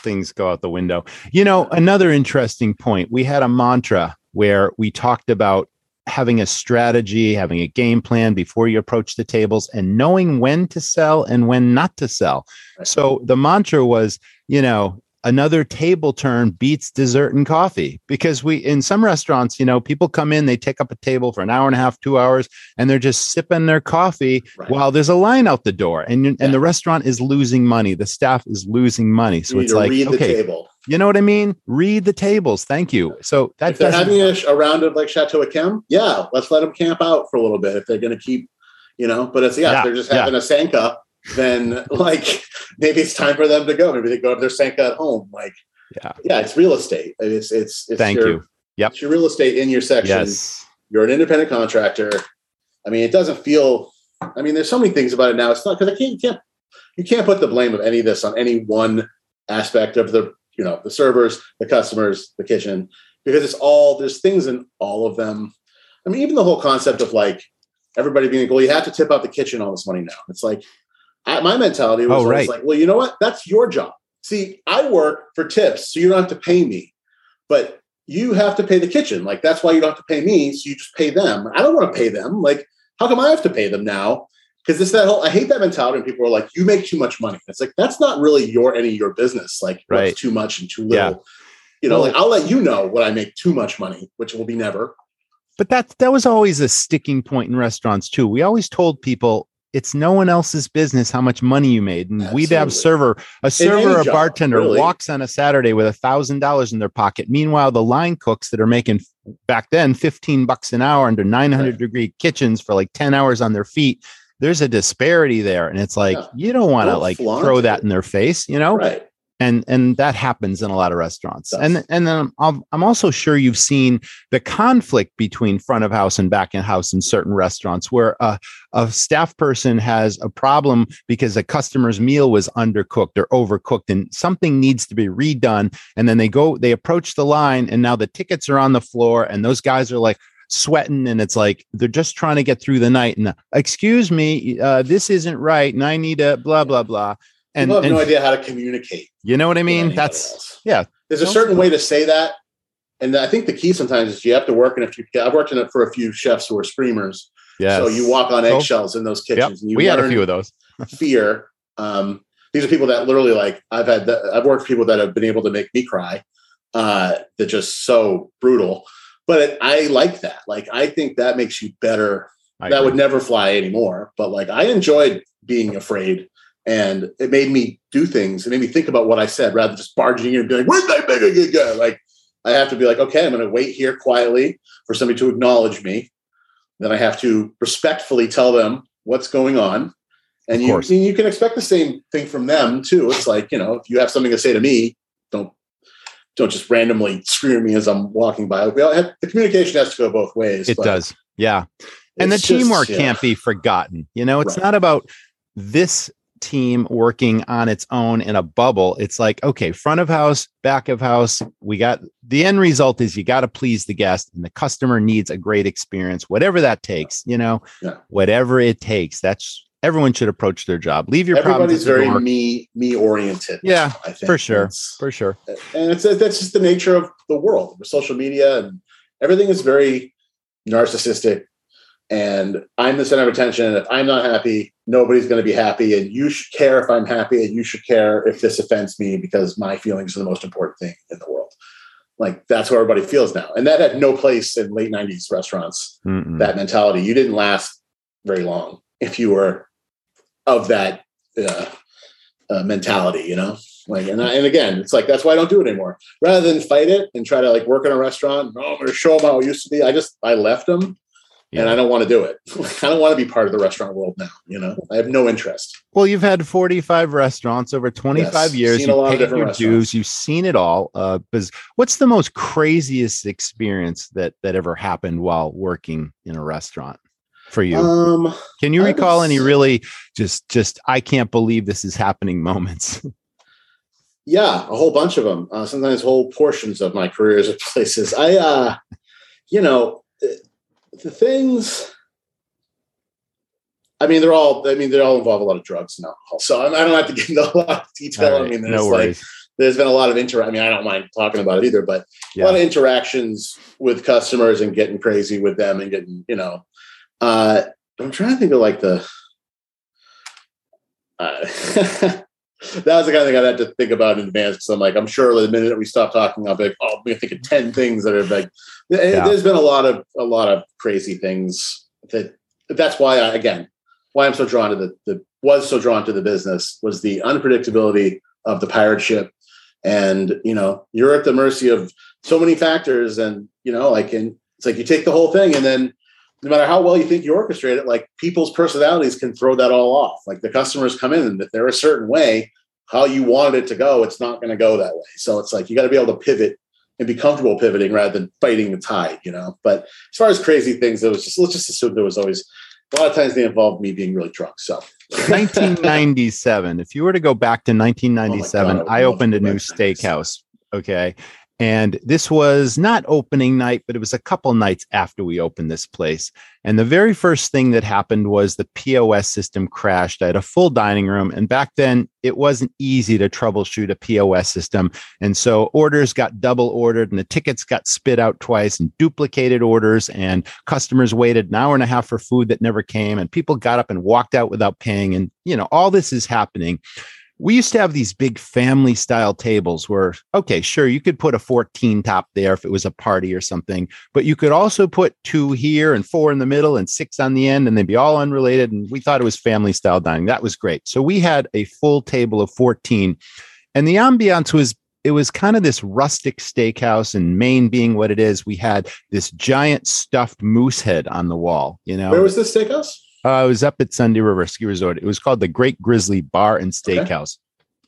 things go out the window. You know, another interesting point. We had a mantra where we talked about having a strategy, having a game plan before you approach the tables and knowing when to sell and when not to sell. Right. So the mantra was, you know, another table turn beats dessert and coffee because we, in some restaurants, you know, people come in, they take up a table for an hour and a half, 2 hours, and they're just sipping their coffee while there's a line out the door and the restaurant is losing money. The staff is losing money. So it's like, read the table. You know what I mean? Read the tables. Thank you. So that if they're having a round of like Chateau Yquem, yeah, let's let them camp out for a little bit if they're going to keep, you know, but it's, if they're just having a Sanka, then like maybe it's time for them to go. Maybe they go to their Sanka at home. Like, it's real estate. It's thank your, you. Yep. It's your real estate in your section. Yes. You're an independent contractor. I mean, it doesn't feel, I mean, there's so many things about it now. It's not because you can't put the blame of any of this on any one aspect of the, you know, the servers, the customers, the kitchen, because it's all, there's things in all of them. I mean, even the whole concept of like everybody being like, well, you have to tip out the kitchen all this money now. It's like, my mentality was like, well, you know what? That's your job. See, I work for tips, so you don't have to pay me, but you have to pay the kitchen. Like, that's why you don't have to pay me. So you just pay them. I don't want to pay them. Like, how come I have to pay them now? Because it's that whole, I hate that mentality. And people are like, you make too much money. It's like, that's not really your business. Like, what's too much and too little, you know, like I'll let you know when I make too much money, which will be never. But that was always a sticking point in restaurants too. We always told people, it's no one else's business how much money you made. And we'd have a server, a bartender walks on a Saturday with $1,000 in their pocket. Meanwhile, the line cooks that are making back then $15 an hour under 900 degree kitchens for like 10 hours on their feet. There's a disparity there. And it's like, you don't want to like throw that in their face, you know? Right. And that happens in a lot of restaurants. And then I'm also sure you've seen the conflict between front of house and back of house in certain restaurants where a staff person has a problem because a customer's meal was undercooked or overcooked and something needs to be redone. And then they approach the line and now the tickets are on the floor and those guys are like sweating and it's like, they're just trying to get through the night. And excuse me, this isn't right. And I need a blah, blah, blah. And people have no idea how to communicate. You know what I mean? There's a certain way to say that. And I think the key sometimes is you have to work in a few. I've worked in it for a few chefs who are screamers. Yeah. So you walk on eggshells in those kitchens. Yep. And we had a few of those. Fear. These are people that literally like I've worked with people that have been able to make me cry. They're just so brutal. But I like that. Like, I think that makes you better. That would never fly anymore. But like, I enjoyed being afraid. And it made me do things. It made me think about what I said rather than just barging in and being like, where's that big guy? Like, I have to be like, okay, I'm going to wait here quietly for somebody to acknowledge me. Then I have to respectfully tell them what's going on. And you can expect the same thing from them too. It's like, you know, if you have something to say to me, don't just randomly scream at me as I'm walking by. The communication has to go both ways. It does. Yeah. And the teamwork can't be forgotten. You know, it's not about this team working on its own in a bubble. It's like, okay, front of house, back of house, we got the end result is you got to please the guest and the customer needs a great experience, whatever that takes, you know, whatever it takes. That's everyone should approach their job. Leave your problems. Everybody's very me oriented. Yeah, I think. For sure. And that's just the nature of the world with social media and everything is very narcissistic. And I'm the center of attention. And if I'm not happy, nobody's going to be happy. And you should care if I'm happy. And you should care if this offends me because my feelings are the most important thing in the world. Like, that's what everybody feels now. And that had no place in late 90s restaurants, that mentality. You didn't last very long if you were of that mentality, you know? Like, and again, it's like, that's why I don't do it anymore. Rather than fight it and try to like work in a restaurant, I'm going to show them how it used to be. I left them. Yeah. And I don't want to do it. I don't want to be part of the restaurant world now. You know, I have no interest. Well, you've had 45 restaurants over 25 years. You've paid your dues. You've seen it all. What's the most craziest experience that ever happened while working in a restaurant for you? Can you recall any really just I can't believe this is happening moments? Yeah, a whole bunch of them. Sometimes whole portions of my careers at places. The things, they're all involve a lot of drugs and alcohol. So I don't have to get into a lot of detail. Right, there's been a lot of I don't mind talking about it either, but a lot of interactions with customers and getting crazy with them and getting, you know, I'm trying to think of like that was the kind of thing I'd have to think about in advance. Because I'm like, I'm sure the minute we stop talking, I'll be like, I'm going to think of 10 things that are like, there's been a lot of crazy things that's why why I'm so drawn to the business was the unpredictability of the pirate ship. And, you know, you're at the mercy of so many factors and, you know, like, and it's like, you take the whole thing and then no matter how well you think you orchestrate it, like people's personalities can throw that all off. Like the customers come in and if they're a certain way, how you wanted it to go, it's not going to go that way. So it's like, you got to be able to pivot and be comfortable pivoting rather than fighting the tide, you know? But as far as crazy things, let's just assume there was always a lot of times they involved me being really drunk. So 1997. If you were to go back to 1997, I opened a new steakhouse. Okay. And this was not opening night, but it was a couple nights after we opened this place. And the very first thing that happened was the POS system crashed. I had a full dining room. And back then, it wasn't easy to troubleshoot a POS system. And so orders got double ordered and the tickets got spit out twice and duplicated orders. And customers waited an hour and a half for food that never came. And people got up and walked out without paying. And, you know, all this is happening. We used to have these big family style tables where, okay, sure, you could put a 14 top there if it was a party or something, but you could also put 2 here and 4 in the middle and 6 on the end, and they'd be all unrelated. And we thought it was family style dining. That was great. So we had a full table of 14, and the ambiance was, it was kind of this rustic steakhouse, and Maine being what it is, we had this giant stuffed moose head on the wall, you know. Where was this steakhouse? I was up at Sunday River Ski Resort. It was called the Great Grizzly Bar and Steakhouse.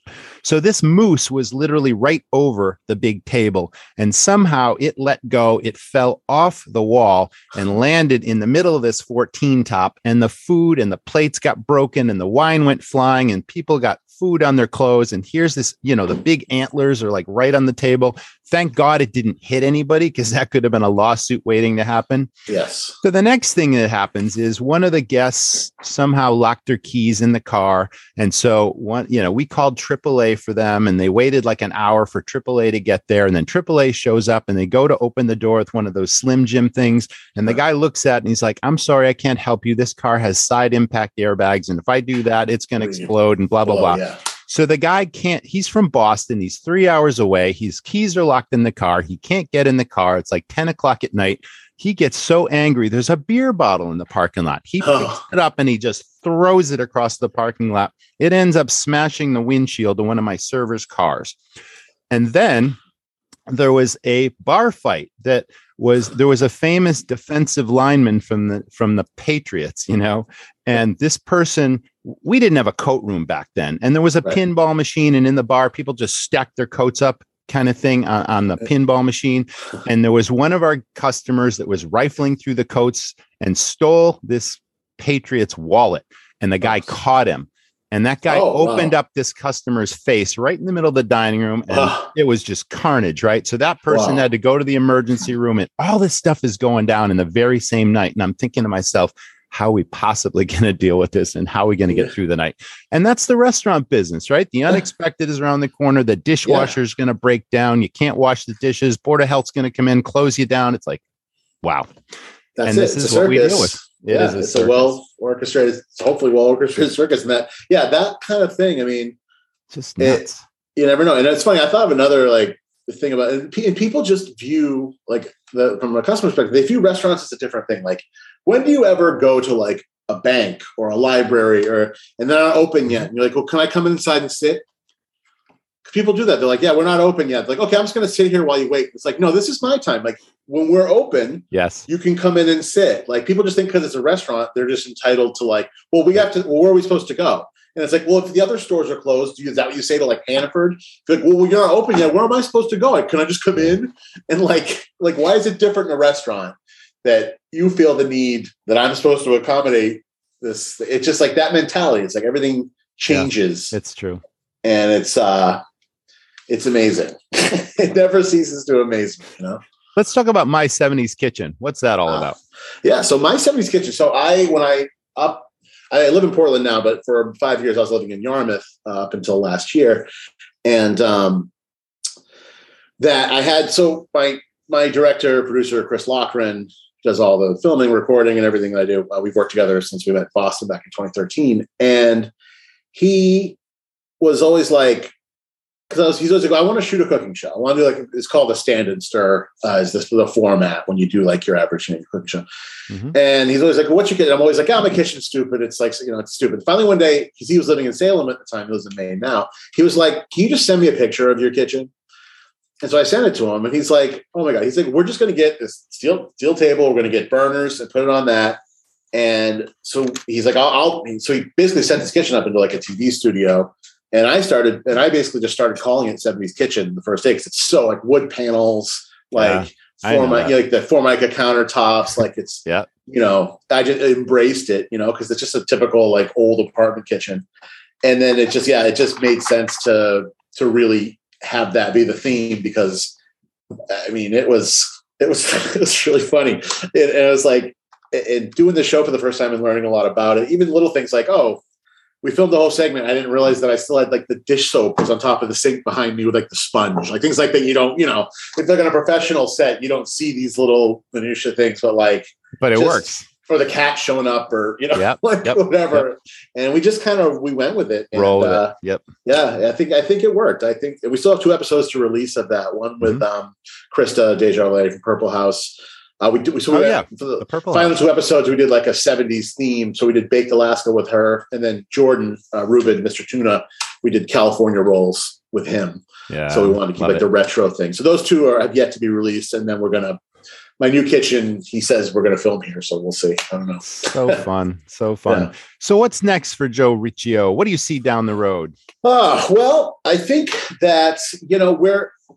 Okay. So this moose was literally right over the big table, and somehow it let go. It fell off the wall and landed in the middle of this 14 top, and the food and the plates got broken and the wine went flying and people got food on their clothes. And here's this, you know, the big antlers are like right on the table. Thank God it didn't hit anybody, because that could have been a lawsuit waiting to happen. Yes. So the next thing that happens is one of the guests somehow locked their keys in the car. And so one, you know, we called AAA for them, and they waited like an hour for AAA to get there. And then AAA shows up, and they go to open the door with one of those Slim Jim things. And the guy looks at it and he's like, "I'm sorry, I can't help you. This car has side impact airbags. And if I do that, it's going to explode and blah, blah, blah." Yeah. So the guy can't, he's from Boston. He's 3 hours away. His keys are locked in the car. He can't get in the car. It's like 10 o'clock at night. He gets so angry. There's a beer bottle in the parking lot. He picks it up and he just throws it across the parking lot. It ends up smashing the windshield of one of my server's cars. And then there was a bar fight that was, there was a famous defensive lineman from the Patriots, you know, and this person, we didn't have a coat room back then. And there was a pinball machine, and in the bar, people just stacked their coats up kind of thing on the pinball machine. And there was one of our customers that was rifling through the coats and stole this Patriots wallet. And the guy caught him. And that guy opened up this customer's face right in the middle of the dining room. And it was just carnage, right? So that person had to go to the emergency room, and all this stuff is going down in the very same night. And I'm thinking to myself, how are we possibly going to deal with this, and how are we going to get through the night? And that's the restaurant business, right? The unexpected is around the corner. The dishwasher is going to break down. You can't wash the dishes. Board of Health's going to come in, close you down. It's like, wow. That's and it. This it's is what we deal with. It's a well-orchestrated, hopefully well-orchestrated circus. And that, that kind of thing. I mean, just nuts. You never know. And it's funny. I thought of another, like, thing about it. And people just view, like, from a customer perspective, they view restaurants as a different thing. Like, when do you ever go to like a bank or a library, or and they're not open yet? And you're like, well, can I come inside and sit? People do that. They're like, yeah, we're not open yet. They're like, okay, I'm just going to sit here while you wait. It's like, no, this is my time. Like, when we're open, you can come in and sit. Like, people just think because it's a restaurant, they're just entitled to, like, well, we have to, well, where are we supposed to go? And it's like, well, if the other stores are closed, is that what you say to, like, Hannaford? You're like, well, you're not open yet. Where am I supposed to go? Like, can I just come in? And like, why is it different in a restaurant that you feel the need that I'm supposed to accommodate this? It's just like that mentality. It's like everything changes. Yeah, it's true. And it's amazing. It never ceases to amaze me, you know? Let's talk about My 70s Kitchen. What's that all about? Yeah. So My 70s Kitchen. So I live in Portland now, but for 5 years I was living in Yarmouth up until last year. And my director, producer, Chris Lochran, does all the filming, recording, and everything that I do. We've worked together since we met in Boston back in 2013. And he was always like, he's always like, I want to shoot a cooking show. I want to do, like, it's called a stand and stir, is this the format when you do like your average cooking show. Mm-hmm. And he's always like, what's your kitchen? I'm always like, my kitchen's stupid. It's like, you know, it's stupid. Finally, one day, because he was living in Salem at the time, he lives in Maine now, he was like, can you just send me a picture of your kitchen? And so I sent it to him, and he's like, oh my God. He's like, we're just going to get this steel table. We're going to get burners and put it on that. And so he's like, so he basically set his kitchen up into like a TV studio. And I basically just started calling it 70s Kitchen the first day, because it's so, like, wood panels, like formica, like the formica countertops. Like it's, yeah, you know, I just embraced it, you know, because it's just a typical like old apartment kitchen. And then it just, yeah, it just made sense to really have that be the theme, because I mean, it was really funny. And I was like, and doing the show for the first time and learning a lot about it, even little things like, oh, we filmed the whole segment. I didn't realize that I still had like the dish soap was on top of the sink behind me with like the sponge, like things like that. You don't, you know, if they're on a professional set, you don't see these little minutia things, but like, but it works. Or the cat showing up, or you know, whatever. And we just kind of went with it. And, rolled it. Yep. Yeah, I think it worked. I think we still have 2 episodes to release of that one with Krista Desjardins from Purple House. For the final 2 episodes, we did like a 70s theme. So we did Baked Alaska with her, and then Jordan Rubin, Mr. Tuna, we did California rolls with him. Yeah. So we wanted to keep like the retro thing. So those 2 have yet to be released, and then we're gonna. My new kitchen, he says we're going to film here, so we'll see. I don't know. So fun. Yeah. So what's next for Joe Riccio? What do you see down the road? Well, I think that, you know,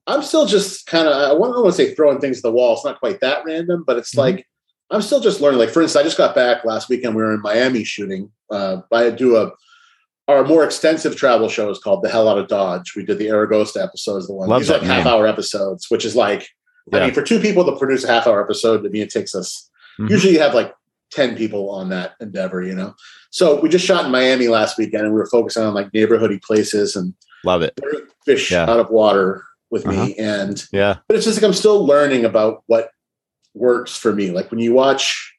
I'm still just kind of, I don't want to say throwing things at the wall. It's not quite that random, but it's like, I'm still just learning. Like, for instance, I just got back last weekend. We were in Miami shooting. I do our more extensive travel show is called The Hell Out of Dodge. We did the Aragosta episodes, the one. Love these that, like, half-hour episodes, which is like, yeah. I mean, for 2 people to produce a half-hour episode, I mean, it takes us. Usually, you have like 10 people on that endeavor, you know. So we just shot in Miami last weekend, and we were focusing on like neighborhoody places and love it. Fish out of water with me, and but it's just like I'm still learning about what works for me. Like when you watch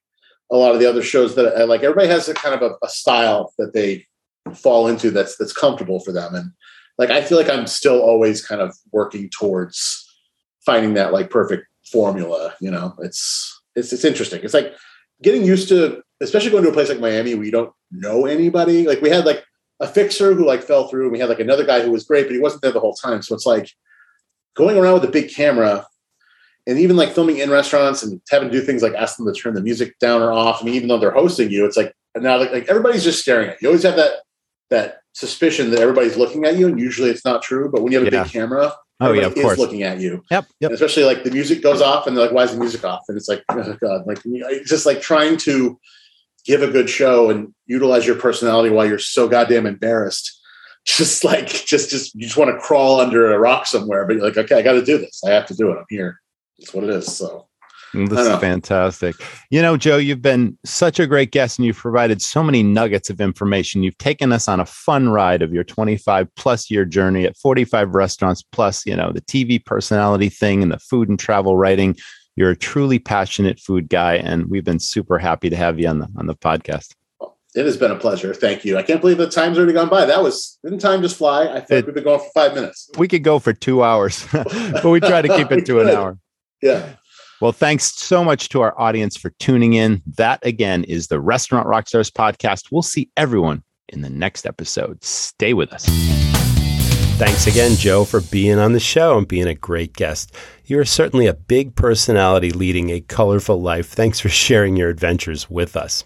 a lot of the other shows that I like, everybody has a kind of a style that they fall into that's comfortable for them, and like I feel like I'm still always kind of working towards finding that like perfect formula, you know. It's interesting. It's like getting used to, especially going to a place like Miami where you don't know anybody. Like we had like a fixer who like fell through, and we had like another guy who was great, but he wasn't there the whole time. So it's like going around with a big camera and even like filming in restaurants and having to do things like ask them to turn the music down or off. I mean, even though they're hosting you, it's like, and now like everybody's just staring at you. You always have that suspicion that everybody's looking at you, and usually it's not true. But when you have a big camera, everybody of course, looking at you. Yep. And especially like the music goes off, and they're like, "Why is the music off?" And it's like, "Oh God!" Like just like trying to give a good show and utilize your personality while you're so goddamn embarrassed. Just like just you just want to crawl under a rock somewhere, but you're like, "Okay, I got to do this. I have to do it. I'm here. That's what it is." So this is fantastic. You know, Joe, you've been such a great guest, and you've provided so many nuggets of information. You've taken us on a fun ride of your 25-plus year journey at 45 restaurants, plus, you know, the TV personality thing and the food and travel writing. You're a truly passionate food guy, and we've been super happy to have you on the podcast. It has been a pleasure. Thank you. I can't believe the time's already gone by. Didn't time just fly? I think we've been going for 5 minutes. We could go for 2 hours, but we try to keep it to an hour. Yeah. Well, thanks so much to our audience for tuning in. That, again, is the Restaurant Rockstars podcast. We'll see everyone in the next episode. Stay with us. Thanks again, Joe, for being on the show and being a great guest. You are certainly a big personality leading a colorful life. Thanks for sharing your adventures with us.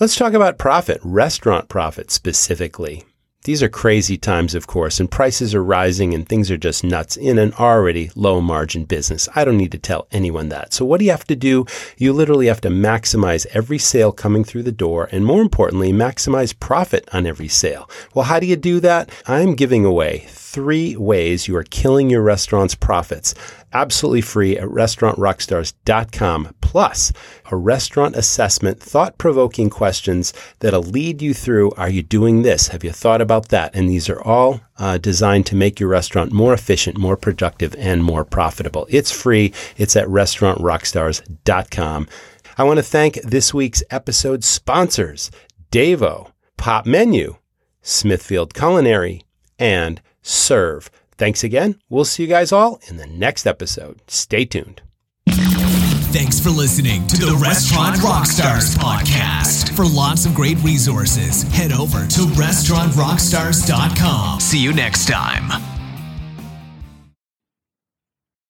Let's talk about profit, restaurant profit specifically. These are crazy times, of course, and prices are rising and things are just nuts in an already low-margin business. I don't need to tell anyone that. So what do you have to do? You literally have to maximize every sale coming through the door, and more importantly, maximize profit on every sale. Well, how do you do that? I'm giving away 3 ways you are killing your restaurant's profits. Absolutely free at restaurantrockstars.com, plus a restaurant assessment, thought-provoking questions that'll lead you through, are you doing this? Have you thought about that? And these are all designed to make your restaurant more efficient, more productive, and more profitable. It's free. It's at restaurantrockstars.com. I want to thank this week's episode sponsors, Davo, Pop Menu, Smithfield Culinary, and Serve. Thanks again. We'll see you guys all in the next episode. Stay tuned. Thanks for listening to the Restaurant Rockstars podcast. For lots of great resources, head over to restaurantrockstars.com. See you next time.